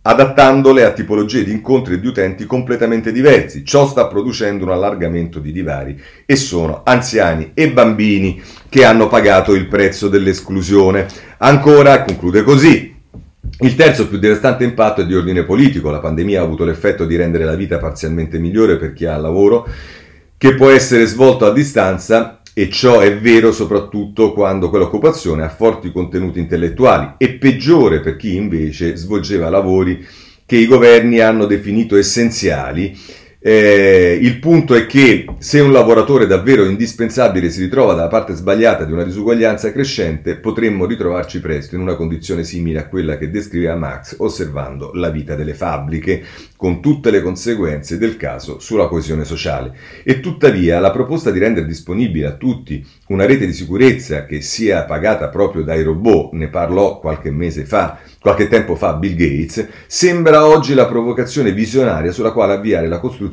adattandole a tipologie di incontri e di utenti completamente diversi. Ciò sta producendo un allargamento di divari e sono anziani e bambini che hanno pagato il prezzo dell'esclusione. Ancora, conclude così, il terzo più devastante impatto è di ordine politico. La pandemia ha avuto l'effetto di rendere la vita parzialmente migliore per chi ha lavoro, che può essere svolto a distanza. E ciò è vero soprattutto quando quell'occupazione ha forti contenuti intellettuali, e peggiore per chi invece svolgeva lavori che i governi hanno definito essenziali Eh, il punto è che se un lavoratore davvero indispensabile si ritrova dalla parte sbagliata di una disuguaglianza crescente, potremmo ritrovarci presto in una condizione simile a quella che descriveva Marx osservando la vita delle fabbriche, con tutte le conseguenze del caso sulla coesione sociale. E tuttavia la proposta di rendere disponibile a tutti una rete di sicurezza che sia pagata proprio dai robot, ne parlò qualche mese fa, qualche tempo fa Bill Gates, sembra oggi la provocazione visionaria sulla quale avviare la costruzione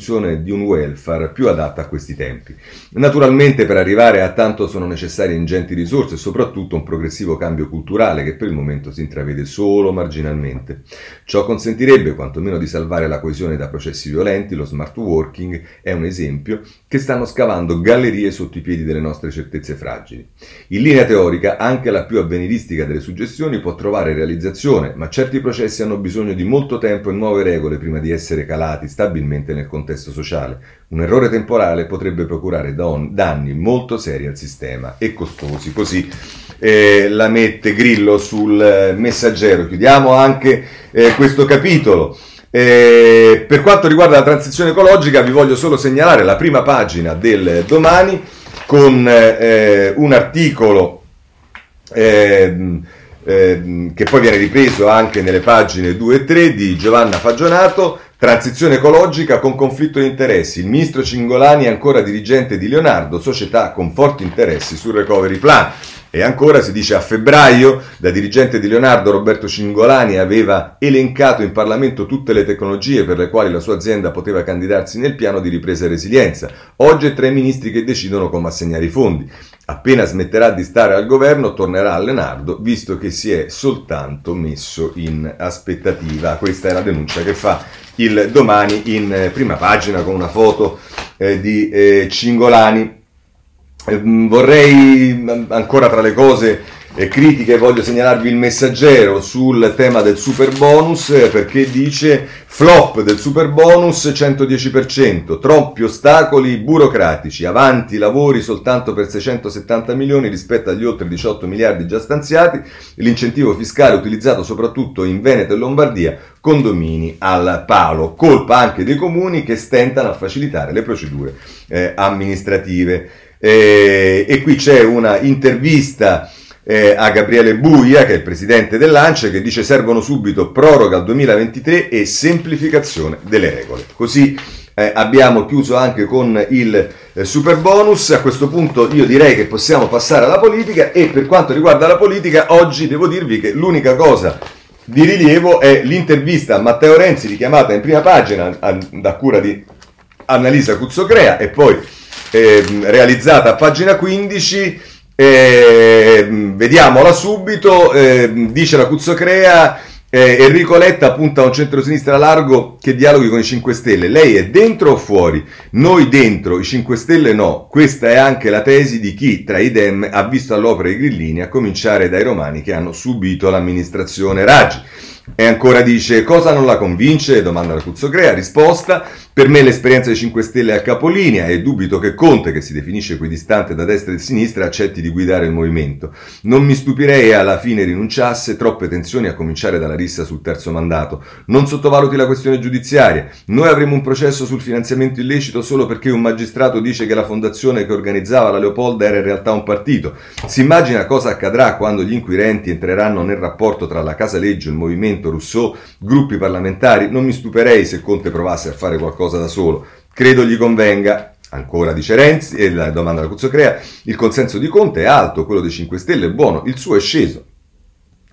di un welfare più adatta a questi tempi. Naturalmente per arrivare a tanto sono necessarie ingenti risorse e soprattutto un progressivo cambio culturale che per il momento si intravede solo marginalmente. Ciò consentirebbe quantomeno di salvare la coesione da processi violenti. Lo smart working è un esempio, che stanno scavando gallerie sotto i piedi delle nostre certezze fragili. In linea teorica anche la più avveniristica delle suggestioni può trovare realizzazione, ma certi processi hanno bisogno di molto tempo e nuove regole prima di essere calati stabilmente nel contesto contesto sociale. Un errore temporale potrebbe procurare don- danni molto seri al sistema e costosi. Così eh, la mette Grillo sul Messaggero. Chiudiamo anche eh, questo capitolo. Eh, per quanto riguarda la transizione ecologica, vi voglio solo segnalare la prima pagina del Domani con eh, un articolo eh, eh, che poi viene ripreso anche nelle pagine due e tre di Giovanna Fagionato. Transizione ecologica con conflitto di interessi. Il ministro Cingolani è ancora dirigente di Leonardo, società con forti interessi sul recovery plan. E ancora si dice a febbraio, da dirigente di Leonardo Roberto Cingolani aveva elencato in Parlamento tutte le tecnologie per le quali la sua azienda poteva candidarsi nel piano di ripresa e resilienza. Oggi è tra i ministri che decidono come assegnare i fondi. Appena smetterà di stare al governo tornerà a Leonardo, visto che si è soltanto messo in aspettativa. Questa è la denuncia che fa il Domani in prima pagina con una foto eh, di eh, Cingolani. Vorrei ancora, tra le cose eh, critiche, voglio segnalarvi il Messaggero sul tema del superbonus, eh, perché dice flop del superbonus cento dieci per cento, troppi ostacoli burocratici, avanti lavori soltanto per seicentosettanta milioni rispetto agli oltre diciotto miliardi già stanziati, l'incentivo fiscale utilizzato soprattutto in Veneto e Lombardia, condomini al palo, colpa anche dei comuni che stentano a facilitare le procedure eh, amministrative. Eh, e qui c'è una intervista eh, a Gabriele Buia, che è il presidente dell'Ance, che dice servono subito proroga al duemilaventitré e semplificazione delle regole. Così eh, abbiamo chiuso anche con il eh, superbonus. A questo punto io direi che possiamo passare alla politica, e per quanto riguarda la politica oggi devo dirvi che l'unica cosa di rilievo è l'intervista a Matteo Renzi, richiamata in prima pagina a, da cura di Annalisa Cuzzocrea e poi Eh, realizzata a pagina quindici, eh, vediamola subito, eh, dice la Cuzzocrea, eh, Enrico Letta punta a un centrosinistra largo che dialoghi con i cinque Stelle, lei è dentro o fuori? Noi dentro, i cinque Stelle no, questa è anche la tesi di chi tra i Dem ha visto all'opera i grillini, a cominciare dai romani che hanno subito l'amministrazione Raggi. E ancora dice, cosa non la convince? Domanda la Cuzzocrea, risposta, per me l'esperienza dei cinque Stelle è a capolinea e dubito che Conte, che si definisce equidistante da destra e sinistra, accetti di guidare il movimento. Non mi stupirei alla fine rinunciasse, troppe tensioni a cominciare dalla rissa sul terzo mandato. Non sottovaluti la questione giudiziaria, noi avremo un processo sul finanziamento illecito solo perché un magistrato dice che la fondazione che organizzava la Leopolda era in realtà un partito. Si immagina cosa accadrà quando gli inquirenti entreranno nel rapporto tra la Casa Legge e il movimento Rousseau, gruppi parlamentari. Non mi stupirei se Conte provasse a fare qualcosa da solo, credo gli convenga. Ancora dice Renzi, e la domanda alla Cuzzocrea, il consenso di Conte è alto, quello dei cinque Stelle è buono, il suo è sceso.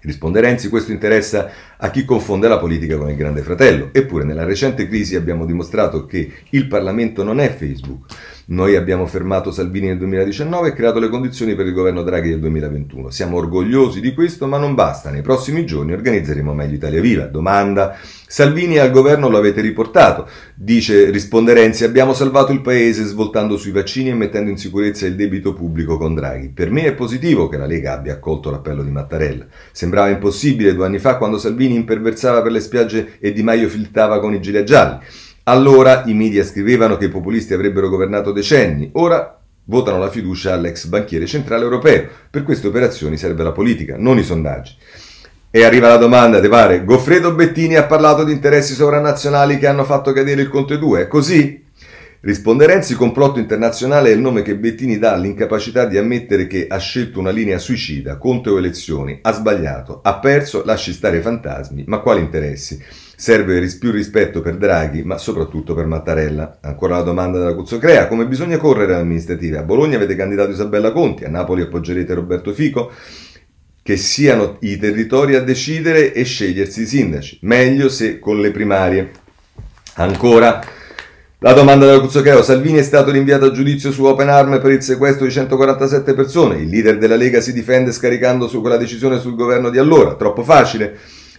Risponde Renzi, questo interessa a chi confonde la politica con il Grande Fratello. Eppure nella recente crisi abbiamo dimostrato che il Parlamento non è Facebook. Noi abbiamo fermato Salvini nel duemiladiciannove e creato le condizioni per il governo Draghi del duemilaventuno. Siamo orgogliosi di questo, ma non basta. Nei prossimi giorni organizzeremo meglio Italia Viva. Domanda, Salvini al governo lo avete riportato. Dice, risponde Renzi, abbiamo salvato il paese svoltando sui vaccini e mettendo in sicurezza il debito pubblico con Draghi. Per me è positivo che la Lega abbia accolto l'appello di Mattarella. Sembrava impossibile due anni fa quando Salvini imperversava per le spiagge e Di Maio filtrava con i gilet gialli. Allora i media scrivevano che i populisti avrebbero governato decenni, ora votano la fiducia all'ex banchiere centrale europeo. Per queste operazioni serve la politica, non i sondaggi. E arriva la domanda, te pare? Goffredo Bettini ha parlato di interessi sovranazionali che hanno fatto cadere il Conte due, è così? Risponde Renzi, complotto internazionale è il nome che Bettini dà all'incapacità di ammettere che ha scelto una linea suicida, Conte o elezioni, ha sbagliato, ha perso, lasci stare i fantasmi, ma quali interessi? Serve più rispetto per Draghi, ma soprattutto per Mattarella. Ancora la domanda della Cuzzocrea, come bisogna correre alle amministrative? A Bologna avete candidato Isabella Conti, a Napoli appoggerete Roberto Fico? Che siano i territori a decidere e scegliersi i sindaci, meglio se con le primarie. Ancora la domanda della Cuzzocrea, Salvini è stato rinviato a giudizio su Open Arms per il sequestro di centoquarantasette persone, il leader della Lega si difende scaricando su quella decisione sul governo di allora, troppo facile.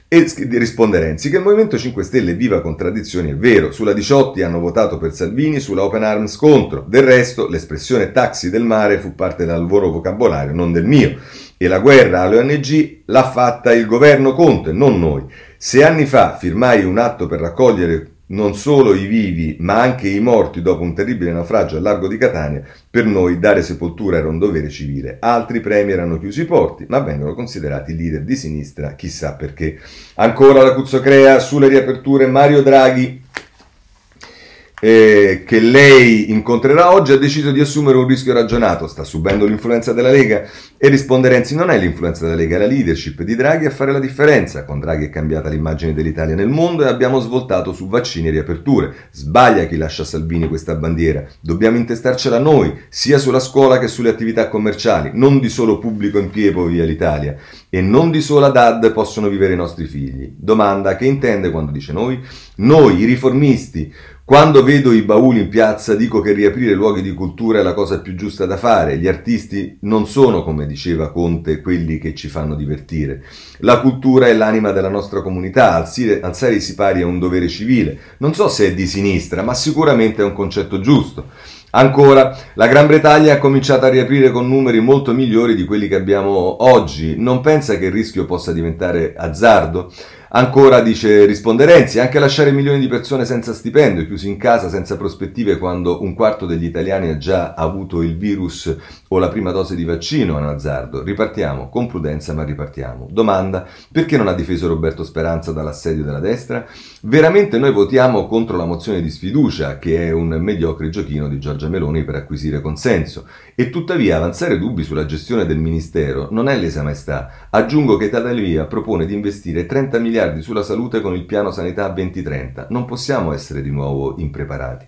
E risponde Renzi che il Movimento cinque Stelle viva contraddizioni, è vero, sulla diciotti hanno votato per Salvini, sulla Open Arms contro, del resto l'espressione taxi del mare fu parte del loro vocabolario, non del mio, e la guerra alle O N G l'ha fatta il governo Conte, non noi. Se anni fa firmai un atto per raccogliere non solo i vivi ma anche i morti dopo un terribile naufragio al largo di Catania, per noi dare sepoltura era un dovere civile, altri premier hanno chiuso i porti ma vengono considerati leader di sinistra chissà perché. Ancora la Cuzzocrea sulle riaperture, Mario Draghi eh, che lei incontrerà oggi ha deciso di assumere un rischio ragionato, sta subendo l'influenza della Lega, e risponde Renzi non è l'influenza della Lega, è la leadership di Draghi a fare la differenza, con Draghi è cambiata l'immagine dell'Italia nel mondo e abbiamo svoltato su vaccini e riaperture, sbaglia chi lascia Salvini questa bandiera, dobbiamo intestarcela noi, sia sulla scuola che sulle attività commerciali, non di solo pubblico impiego via l'Italia e non di sola D A D possono vivere i nostri figli. Domanda, che intende quando dice noi? Noi, i riformisti. Quando vedo i bauli in piazza dico che riaprire luoghi di cultura è la cosa più giusta da fare, gli artisti non sono, come diceva Conte, quelli che ci fanno divertire. La cultura è l'anima della nostra comunità, alzare, alzare i sipari è un dovere civile, non so se è di sinistra, ma sicuramente è un concetto giusto. Ancora, la Gran Bretagna ha cominciato a riaprire con numeri molto migliori di quelli che abbiamo oggi, non pensa che il rischio possa diventare azzardo? Ancora dice, risponde Renzi, anche lasciare milioni di persone senza stipendio, chiusi in casa senza prospettive quando un quarto degli italiani ha già avuto il virus o la prima dose di vaccino è un azzardo. Ripartiamo, con prudenza ma ripartiamo. Domanda, perché non ha difeso Roberto Speranza dall'assedio della destra? Veramente noi votiamo contro la mozione di sfiducia, che è un mediocre giochino di Giorgia Meloni per acquisire consenso. E tuttavia avanzare dubbi sulla gestione del ministero non è lesa maestà. Aggiungo che Italia propone di investire trenta miliardi sulla salute con il piano sanità duemilatrenta, non possiamo essere di nuovo impreparati.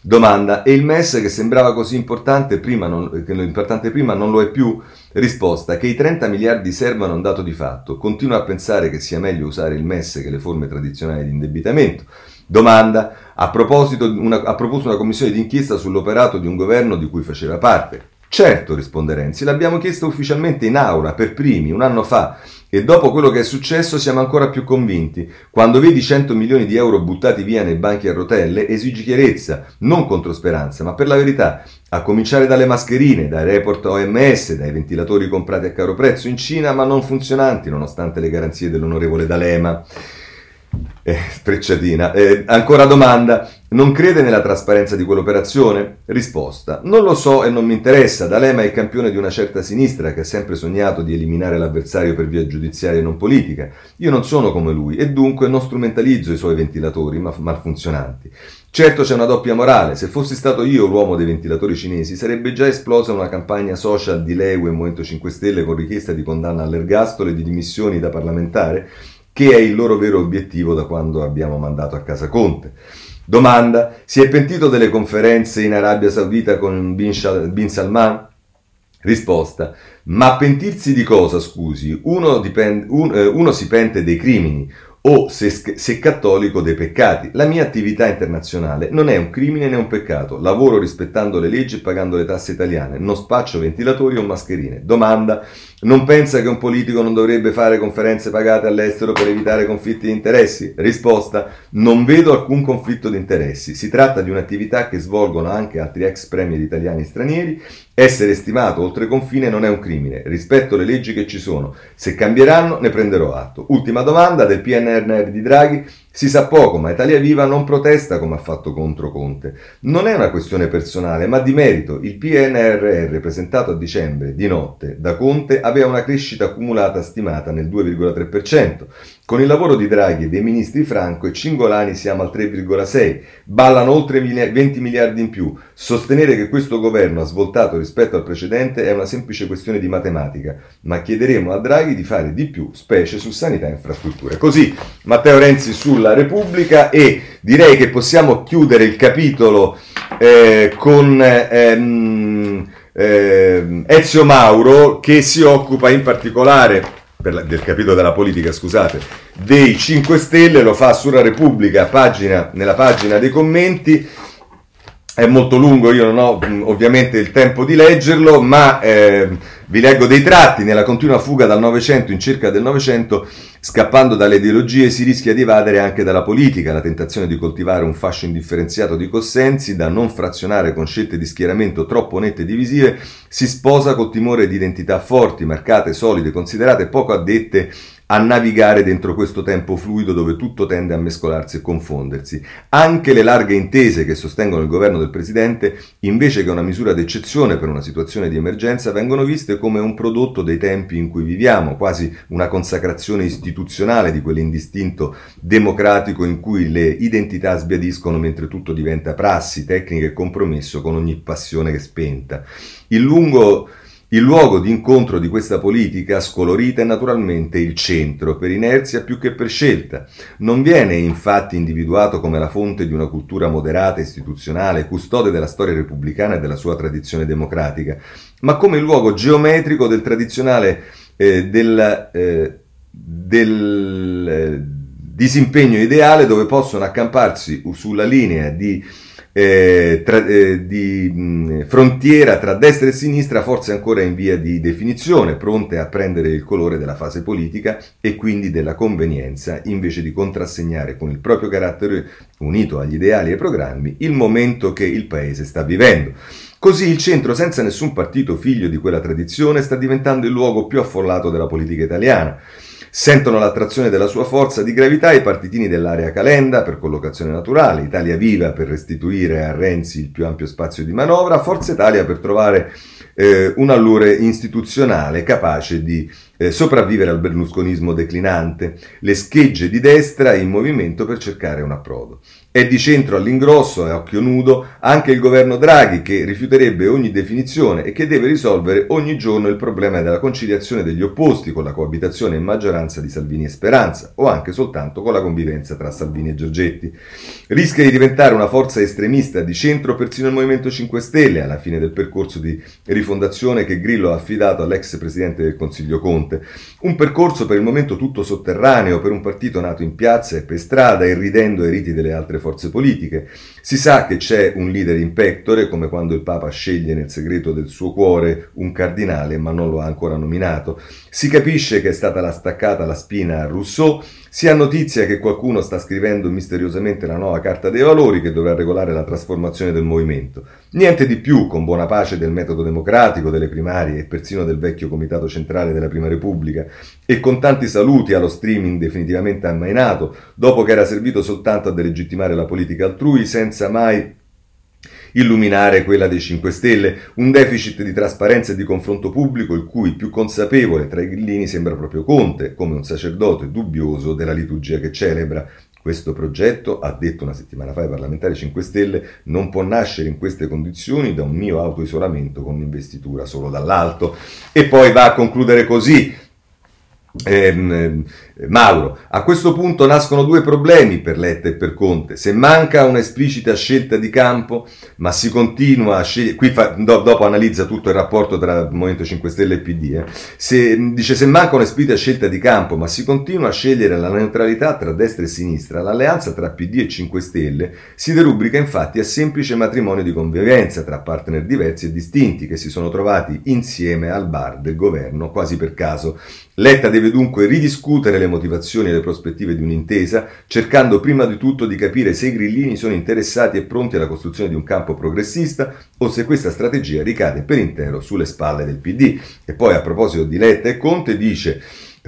Domanda, e il M E S che sembrava così importante prima non, che importante prima non lo è più? Risposta, che i trenta miliardi servano è un dato di fatto, continuo a pensare che sia meglio usare il M E S che le forme tradizionali di indebitamento. Domanda, a proposito una, ha proposto una commissione d'inchiesta sull'operato di un governo di cui faceva parte. Certo, risponde Renzi, l'abbiamo chiesto ufficialmente in aula per primi un anno fa e dopo quello che è successo siamo ancora più convinti. Quando vedi cento milioni di euro buttati via nei banchi a rotelle esigi chiarezza, non contro Speranza ma per la verità, a cominciare dalle mascherine, dai report O M S, dai ventilatori comprati a caro prezzo in Cina ma non funzionanti nonostante le garanzie dell'onorevole D'Alema. Eh, frecciatina. Eh, ancora domanda, non crede nella trasparenza di quell'operazione? Risposta, non lo so e non mi interessa, D'Alema è il campione di una certa sinistra che ha sempre sognato di eliminare l'avversario per via giudiziaria e non politica, io non sono come lui e dunque non strumentalizzo i suoi ventilatori ma malfunzionanti. Certo c'è una doppia morale, se fossi stato io l'uomo dei ventilatori cinesi sarebbe già esplosa una campagna social di Leu e Movimento cinque Stelle con richiesta di condanna all'ergastolo e di dimissioni da parlamentare, che è il loro vero obiettivo da quando abbiamo mandato a casa Conte. Domanda, si è pentito delle conferenze in Arabia Saudita con Bin, Shal- Bin Salman? Risposta, ma pentirsi di cosa, scusi? Uno, dipende, un, eh, uno si pente dei crimini, o se, se cattolico dei peccati. La mia attività internazionale non è un crimine né un peccato, lavoro rispettando le leggi e pagando le tasse italiane, non spaccio ventilatori o mascherine. Domanda, non pensa che un politico non dovrebbe fare conferenze pagate all'estero per evitare conflitti di interessi? Risposta, non vedo alcun conflitto di interessi, si tratta di un'attività che svolgono anche altri ex premier italiani e stranieri, essere stimato oltre confine non è un crimine, rispetto le leggi che ci sono, se cambieranno ne prenderò atto. Ultima domanda del P N R di Draghi, Si sa poco, ma Italia Viva non protesta come ha fatto contro Conte. Non è una questione personale, ma di merito. Il P N R R presentato a dicembre, di notte, da Conte aveva una crescita accumulata stimata nel due virgola tre per cento. Con il lavoro di Draghi e dei ministri Franco e Cingolani siamo al tre virgola sei per cento. Ballano oltre venti miliardi in più. Sostenere che questo governo ha svoltato rispetto al precedente è una semplice questione di matematica, ma chiederemo a Draghi di fare di più, specie su sanità e infrastrutture. Così Matteo Renzi sulla Repubblica, e direi che possiamo chiudere il capitolo eh, con ehm, ehm, Ezio Mauro, che si occupa in particolare per la, del capitolo della politica, scusate, dei cinque Stelle. Lo fa sulla Repubblica, pagina, nella pagina dei commenti. È molto lungo, io non ho ovviamente il tempo di leggerlo, ma eh, vi leggo dei tratti. Nella continua fuga dal Novecento in cerca del Novecento, scappando dalle ideologie, si rischia di evadere anche dalla politica. La tentazione di coltivare un fascio indifferenziato di consensi, da non frazionare con scelte di schieramento troppo nette e divisive, si sposa col timore di identità forti, marcate, solide, considerate poco addette a navigare dentro questo tempo fluido dove tutto tende a mescolarsi e confondersi. Anche le larghe intese che sostengono il governo del Presidente, invece che una misura d'eccezione per una situazione di emergenza, vengono viste come un prodotto dei tempi in cui viviamo, quasi una consacrazione istituzionale di quell'indistinto democratico in cui le identità sbiadiscono mentre tutto diventa prassi, tecnica e compromesso con ogni passione che spenta. Il lungo... Il luogo di incontro di questa politica scolorita è naturalmente il centro, per inerzia più che per scelta. Non viene infatti individuato come la fonte di una cultura moderata, istituzionale, custode della storia repubblicana e della sua tradizione democratica, ma come il luogo geometrico del tradizionale eh, del, eh, del eh, disimpegno ideale, dove possono accamparsi sulla linea di Eh, tra, eh, di mh, frontiera tra destra e sinistra, forse ancora in via di definizione, pronte a prendere il colore della fase politica e quindi della convenienza, invece di contrassegnare con il proprio carattere unito agli ideali e ai programmi il momento che il paese sta vivendo. Così il centro, senza nessun partito figlio di quella tradizione, sta diventando il luogo più affollato della politica italiana. Sentono l'attrazione della sua forza di gravità i partitini dell'area Calenda per collocazione naturale, Italia Viva per restituire a Renzi il più ampio spazio di manovra, Forza Italia per trovare eh, un allure istituzionale capace di eh, sopravvivere al berlusconismo declinante, le schegge di destra in movimento per cercare un approdo. È di centro all'ingrosso e a occhio nudo anche il governo Draghi, che rifiuterebbe ogni definizione e che deve risolvere ogni giorno il problema della conciliazione degli opposti con la coabitazione in maggioranza di Salvini e Speranza, o anche soltanto con la convivenza tra Salvini e Giorgetti. Rischia di diventare una forza estremista di centro persino il Movimento cinque Stelle, alla fine del percorso di rifondazione che Grillo ha affidato all'ex presidente del Consiglio Conte. Un percorso per il momento tutto sotterraneo, per un partito nato in piazza e per strada, irridendo ai riti delle altre forze politiche. Si sa che c'è un leader in pectore, come quando il Papa sceglie nel segreto del suo cuore un cardinale ma non lo ha ancora nominato. Si capisce che è stata la staccata la spina a Rousseau. Si ha notizia che qualcuno sta scrivendo misteriosamente la nuova carta dei valori che dovrà regolare la trasformazione del movimento. Niente di più, con buona pace del metodo democratico, delle primarie e persino del vecchio comitato centrale della Prima Repubblica, e con tanti saluti allo streaming definitivamente ammainato, dopo che era servito soltanto a delegittimare la politica altrui senza mai illuminare quella dei cinque Stelle, un deficit di trasparenza e di confronto pubblico il cui più consapevole tra i grillini sembra proprio Conte, come un sacerdote dubbioso della liturgia che celebra. Questo progetto, ha detto una settimana fa ai parlamentari cinque Stelle, non può nascere in queste condizioni da un mio autoisolamento con un'investitura solo dall'alto. E poi va a concludere così Eh, Mauro: a questo punto nascono due problemi per Letta e per Conte. Se manca un'esplicita scelta di campo, ma si continua a scegliere, qui fa, do, dopo analizza tutto il rapporto tra Movimento cinque Stelle e P D, eh. se, dice se manca un'esplicita scelta di campo, ma si continua a scegliere la neutralità tra destra e sinistra, l'alleanza tra P D e cinque Stelle si derubrica infatti a semplice matrimonio di convivenza tra partner diversi e distinti che si sono trovati insieme al bar del governo quasi per caso. Letta deve dunque ridiscutere le motivazioni e le prospettive di un'intesa, cercando prima di tutto di capire se i grillini sono interessati e pronti alla costruzione di un campo progressista o se questa strategia ricade per intero sulle spalle del P D. E poi, a proposito di Letta e Conte, dice: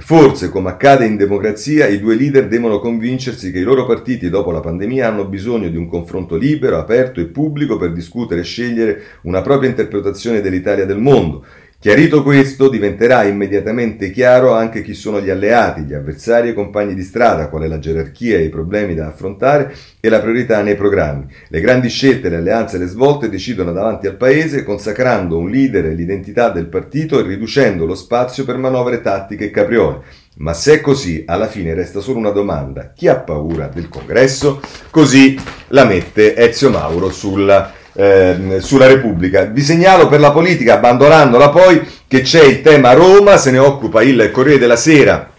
Forse, come accade in democrazia, i due leader devono convincersi che i loro partiti dopo la pandemia hanno bisogno di un confronto libero, aperto e pubblico per discutere e scegliere una propria interpretazione dell'Italia e del mondo. Chiarito questo, diventerà immediatamente chiaro anche chi sono gli alleati, gli avversari e i compagni di strada, qual è la gerarchia e i problemi da affrontare e la priorità nei programmi. Le grandi scelte, le alleanze e le svolte decidono davanti al Paese, consacrando un leader e l'identità del partito e riducendo lo spazio per manovre tattiche e capriole. Ma se è così, alla fine resta solo una domanda: chi ha paura del congresso? Così la mette Ezio Mauro sulla... Eh, sulla Repubblica. Vi segnalo per la politica, abbandonandola poi, che c'è il tema Roma, se ne occupa il Corriere della Sera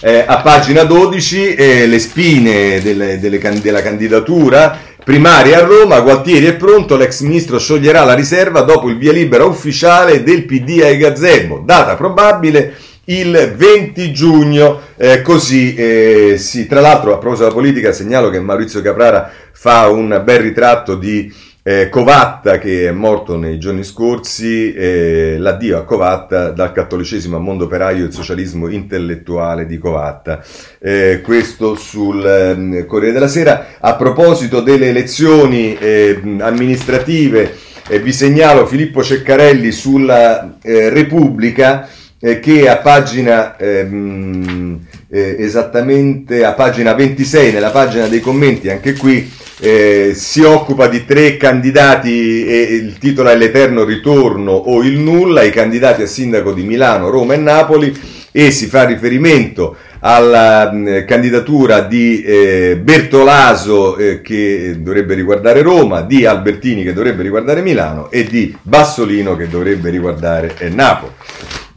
eh, a pagina dodici, eh, le spine delle, delle can- della candidatura primaria a Roma. Gualtieri è pronto, l'ex ministro scioglierà la riserva dopo il via libera ufficiale del P D ai Gazebo, data probabile il venti giugno, eh, così eh, sì. Tra l'altro, a proposito della politica, segnalo che Maurizio Caprara fa un bel ritratto di eh, Covatta, che è morto nei giorni scorsi, eh, l'addio a Covatta, dal cattolicesimo al mondo operaio, il socialismo intellettuale di Covatta. Eh, questo sul eh, Corriere della Sera. A proposito delle elezioni eh, amministrative, eh, vi segnalo Filippo Ceccarelli sulla eh, Repubblica, che a pagina ehm, eh, esattamente a pagina ventisei, nella pagina dei commenti, anche qui eh, si occupa di tre candidati e il titolo è l'eterno ritorno o il nulla, i candidati a sindaco di Milano, Roma e Napoli, e si fa riferimento alla mh, candidatura di eh, Bertolaso, eh, che dovrebbe riguardare Roma, di Albertini, che dovrebbe riguardare Milano, e di Bassolino, che dovrebbe riguardare eh, Napoli.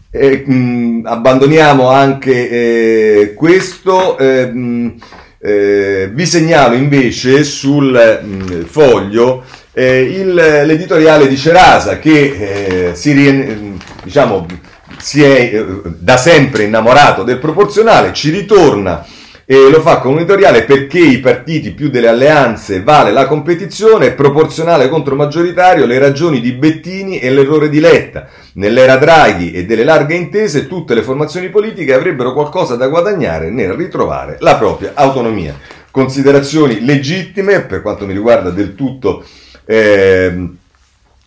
Eh, mh, abbandoniamo anche eh, questo. Eh, mh, eh, vi segnalo invece sul mh, Foglio eh, il, l'editoriale di Cerasa, che eh, si, rien- diciamo, si è eh, da sempre innamorato del proporzionale, ci ritorna e lo fa con un editoriale: perché i partiti più delle alleanze vale la competizione, proporzionale contro maggioritario, le ragioni di Bettini e l'errore di Letta. Nell'era Draghi e delle larghe intese tutte le formazioni politiche avrebbero qualcosa da guadagnare nel ritrovare la propria autonomia. Considerazioni legittime, per quanto mi riguarda del tutto eh,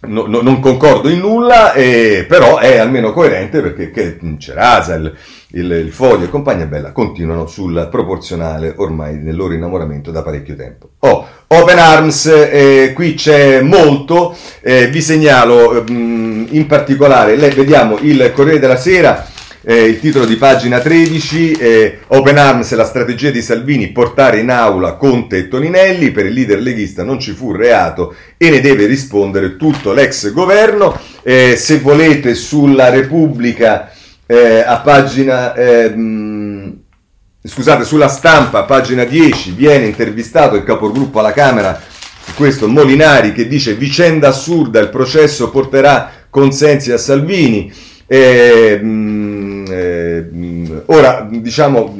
no, no, non concordo in nulla, eh, però è almeno coerente, perché che, Cerasa, il, il, il Foglio e compagnia bella continuano sul proporzionale ormai nel loro innamoramento da parecchio tempo. Oh, Open Arms, eh, qui c'è molto, eh, vi segnalo mh, in particolare, le, vediamo il Corriere della Sera, eh, il titolo di pagina tredici, eh, Open Arms, la strategia di Salvini, portare in aula Conte e Toninelli, per il leader leghista non ci fu reato e ne deve rispondere tutto l'ex governo. Eh, se volete sulla Repubblica, eh, a pagina... Eh, mh, Scusate, sulla Stampa, pagina dieci, viene intervistato il capogruppo alla Camera, questo Molinari, che dice: vicenda assurda, il processo porterà consensi a Salvini. Eh, eh, ora, diciamo,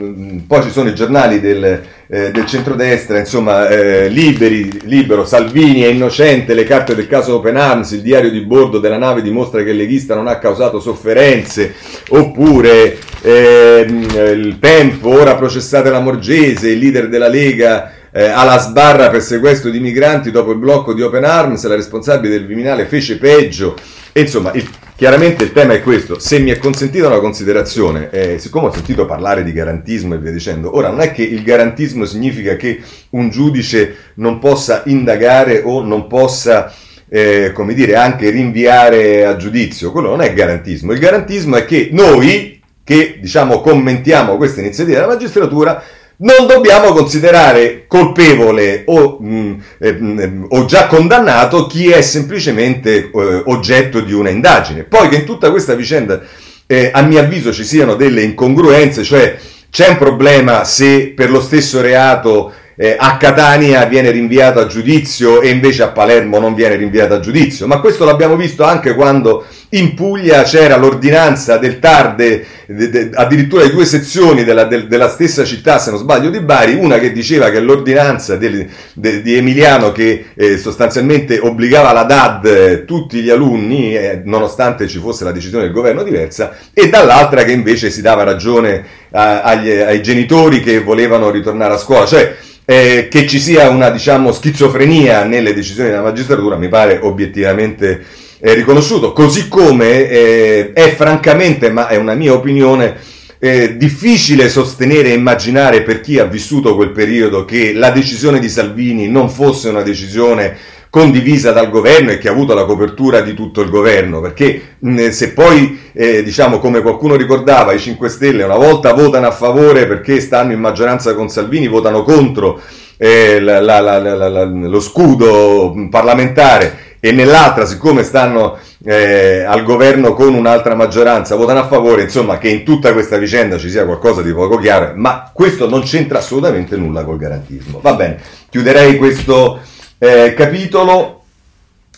poi ci sono i giornali del, eh, del centrodestra, insomma, eh, liberi, libero, Salvini è innocente, le carte del caso Open Arms, il diario di bordo della nave dimostra che il leghista non ha causato sofferenze, oppure... Eh, il Tempo, ora processate la Morgese, il leader della Lega eh, alla sbarra per sequestro di migranti dopo il blocco di Open Arms, la responsabile del Viminale fece peggio. E insomma, il, chiaramente il tema è questo. Se mi è consentita una considerazione, eh, siccome ho sentito parlare di garantismo e via dicendo, ora non è che il garantismo significa che un giudice non possa indagare o non possa eh, come dire, anche rinviare a giudizio, quello non è garantismo. Il garantismo è che noi, che diciamo commentiamo questa iniziativa della magistratura, non dobbiamo considerare colpevole o, mh, eh, mh, o già condannato chi è semplicemente eh, oggetto di una indagine. Poi che in tutta questa vicenda, eh, a mio avviso, ci siano delle incongruenze, cioè c'è un problema se per lo stesso reato eh, a Catania viene rinviato a giudizio e invece a Palermo non viene rinviato a giudizio, ma questo l'abbiamo visto anche quando in Puglia c'era l'ordinanza del TAR, de, de, de, addirittura le due sezioni della, de, della stessa città, se non sbaglio di Bari, una che diceva che l'ordinanza del, de, di Emiliano che eh, sostanzialmente obbligava la D A D, eh, tutti gli alunni, eh, nonostante ci fosse la decisione del governo diversa, e dall'altra che invece si dava ragione a, agli, ai genitori che volevano ritornare a scuola, cioè Eh, che ci sia una, diciamo, schizofrenia nelle decisioni della magistratura mi pare obiettivamente eh, riconosciuto, così come eh, è francamente, ma è una mia opinione, eh, difficile sostenere e immaginare per chi ha vissuto quel periodo che la decisione di Salvini non fosse una decisione condivisa dal governo e che ha avuto la copertura di tutto il governo, perché mh, se poi eh, diciamo, come qualcuno ricordava, i cinque Stelle una volta votano a favore perché stanno in maggioranza con Salvini, votano contro eh, la, la, la, la, la, lo scudo parlamentare, e nell'altra, siccome stanno eh, al governo con un'altra maggioranza, votano a favore, insomma che in tutta questa vicenda ci sia qualcosa di poco chiaro, ma questo non c'entra assolutamente nulla col garantismo. Va bene, chiuderei questo Eh, capitolo.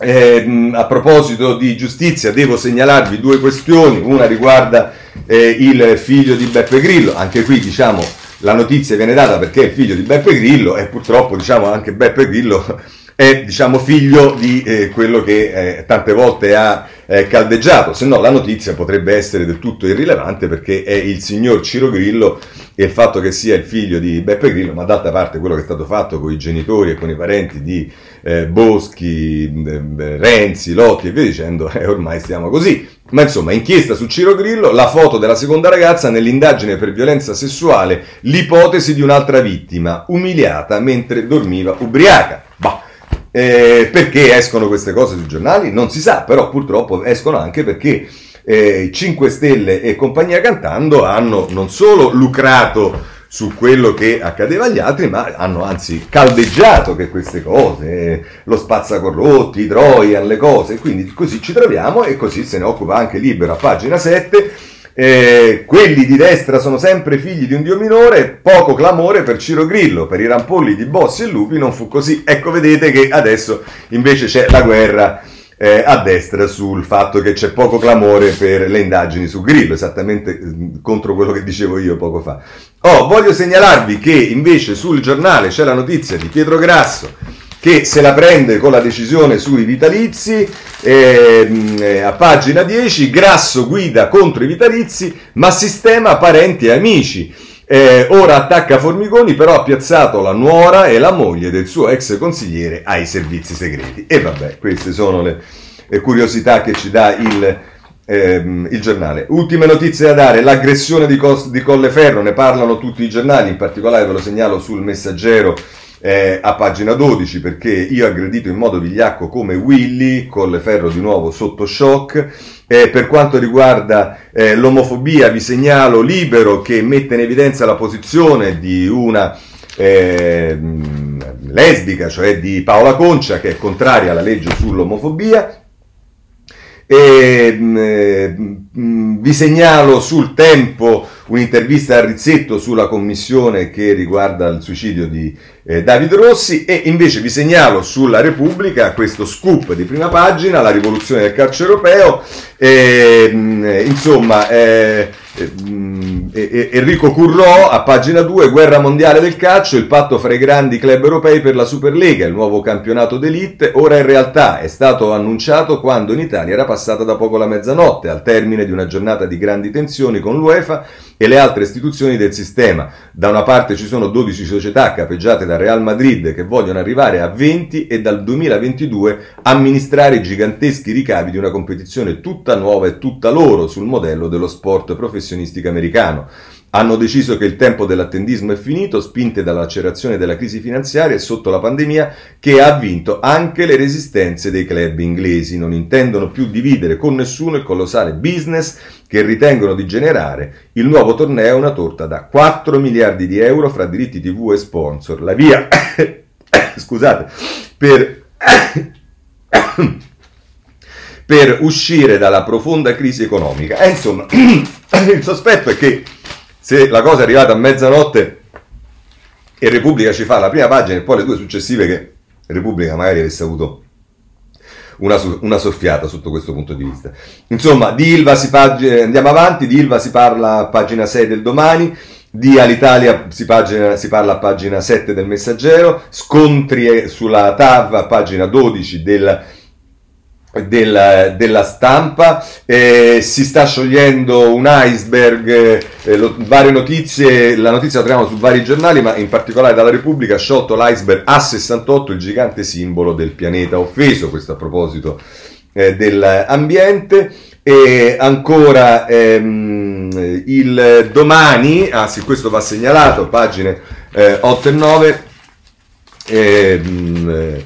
Eh, a proposito di giustizia, devo segnalarvi due questioni. Una riguarda eh, il figlio di Beppe Grillo. Anche qui, diciamo, la notizia viene data perché è il figlio di Beppe Grillo, e purtroppo, diciamo, anche Beppe Grillo è, diciamo, figlio di eh, quello che eh, tante volte ha eh, caldeggiato, se no la notizia potrebbe essere del tutto irrilevante, perché è il signor Ciro Grillo, e il fatto che sia il figlio di Beppe Grillo, ma d'altra parte quello che è stato fatto con i genitori e con i parenti di eh, Boschi, eh, Renzi, Lotti e via dicendo, eh, ormai stiamo così. Ma insomma, inchiesta su Ciro Grillo, la foto della seconda ragazza nell'indagine per violenza sessuale, l'ipotesi di un'altra vittima, umiliata mentre dormiva ubriaca. Bah. Eh, perché escono queste cose sui giornali? Non si sa, però purtroppo escono anche perché eh, cinque Stelle e compagnia cantando hanno non solo lucrato su quello che accadeva agli altri, ma hanno anzi caldeggiato che queste cose, eh, lo spazzacorrotti, i Trojan, le cose, quindi così ci troviamo, e così se ne occupa anche Libero a pagina sette. Eh, quelli di destra sono sempre figli di un dio minore, poco clamore per Ciro Grillo, per i rampolli di Bossi e Lupi non fu così. Ecco, vedete che adesso invece c'è la guerra eh, a destra sul fatto che c'è poco clamore per le indagini su Grillo, esattamente contro quello che dicevo io poco fa. Oh, voglio segnalarvi che invece sul giornale c'è la notizia di Pietro Grasso che se la prende con la decisione sui vitalizi, eh, a pagina dieci, Grasso guida contro i vitalizi, ma sistema parenti e amici. Eh, ora attacca Formigoni, però ha piazzato la nuora e la moglie del suo ex consigliere ai servizi segreti. E vabbè, queste sono le, le curiosità che ci dà il, ehm, il giornale. Ultime notizie da dare, l'aggressione di, Cos- di Colleferro, ne parlano tutti i giornali, in particolare ve lo segnalo sul Messaggero, Eh, a pagina dodici, perché io aggredito in modo vigliacco come Willy, Colleferro di nuovo sotto shock. Eh, per quanto riguarda eh, l'omofobia vi segnalo Libero, che mette in evidenza la posizione di una eh, lesbica, cioè di Paola Concia, che è contraria alla legge sull'omofobia. E, mh, vi segnalo sul Tempo un'intervista a Rizzetto sulla commissione che riguarda il suicidio di eh, David Rossi, e invece vi segnalo sulla Repubblica questo scoop di prima pagina, la rivoluzione del calcio europeo, e, mh, insomma eh, mh, e, e, Enrico Currò a pagina due, guerra mondiale del calcio, il patto fra i grandi club europei per la Superlega, il nuovo campionato d'élite ora in realtà, è stato annunciato quando in Italia era passata da poco la mezzanotte, al termine di una giornata di grandi tensioni con l'UEFA e le altre istituzioni del sistema. Da una parte ci sono dodici società capeggiate dal Real Madrid che vogliono arrivare a venti e dal duemilaventidue amministrare i giganteschi ricavi di una competizione tutta nuova e tutta loro, sul modello dello sport professionistico americano. Hanno deciso che il tempo dell'attendismo è finito, spinte dall'accelerazione della crisi finanziaria e sotto la pandemia, che ha vinto anche le resistenze dei club inglesi. Non intendono più dividere con nessuno il colossale business che ritengono di generare. Il nuovo torneo è una torta da quattro miliardi di euro fra diritti tivù e sponsor. La via scusate, per per uscire dalla profonda crisi economica. E insomma, il sospetto è che se la cosa è arrivata a mezzanotte e Repubblica ci fa la prima pagina e poi le due successive, che Repubblica magari avesse avuto una, una soffiata sotto questo punto di vista. Insomma, di Ilva si pag- andiamo avanti, di Ilva si parla a pagina sei del Domani, di Alitalia si, pagina, si parla a pagina sette del Messaggero, scontri sulla T A V a pagina dodici del Della, della Stampa, eh, si sta sciogliendo un iceberg, eh, lo, varie notizie, la notizia la troviamo su vari giornali, ma in particolare dalla Repubblica: sciolto l'iceberg A sessantotto, il gigante simbolo del pianeta offeso. Questo a proposito eh, dell'ambiente. E ancora ehm, il Domani, anzi ah, questo va segnalato, pagine eh, otto e nove, ehm, eh,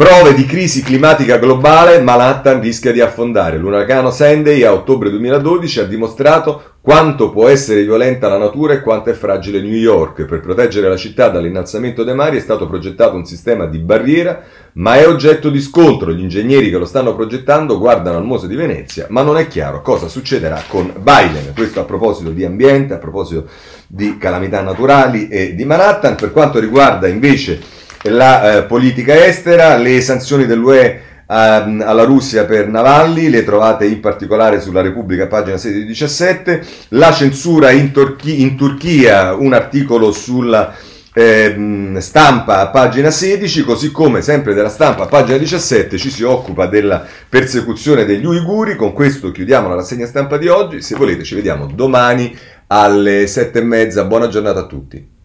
prove di crisi climatica globale, Manhattan rischia di affondare. L'uragano Sandy a ottobre duemiladodici ha dimostrato quanto può essere violenta la natura e quanto è fragile New York. Per proteggere la città dall'innalzamento dei mari è stato progettato un sistema di barriera, ma è oggetto di scontro. Gli ingegneri che lo stanno progettando guardano al Mose di Venezia, ma non è chiaro cosa succederà con Biden. Questo a proposito di ambiente, a proposito di calamità naturali e di Manhattan. Per quanto riguarda invece la eh, politica estera, le sanzioni dell'U E eh, alla Russia per Navalny le trovate in particolare sulla Repubblica, pagina sedici diciassette, la censura in, Torchi- in Turchia, un articolo sulla eh, Stampa, pagina sedici, così come sempre della Stampa, pagina diciassette, ci si occupa della persecuzione degli uiguri. Con questo chiudiamo la rassegna stampa di oggi. Se volete ci vediamo domani alle sette e mezza. Buona giornata a tutti.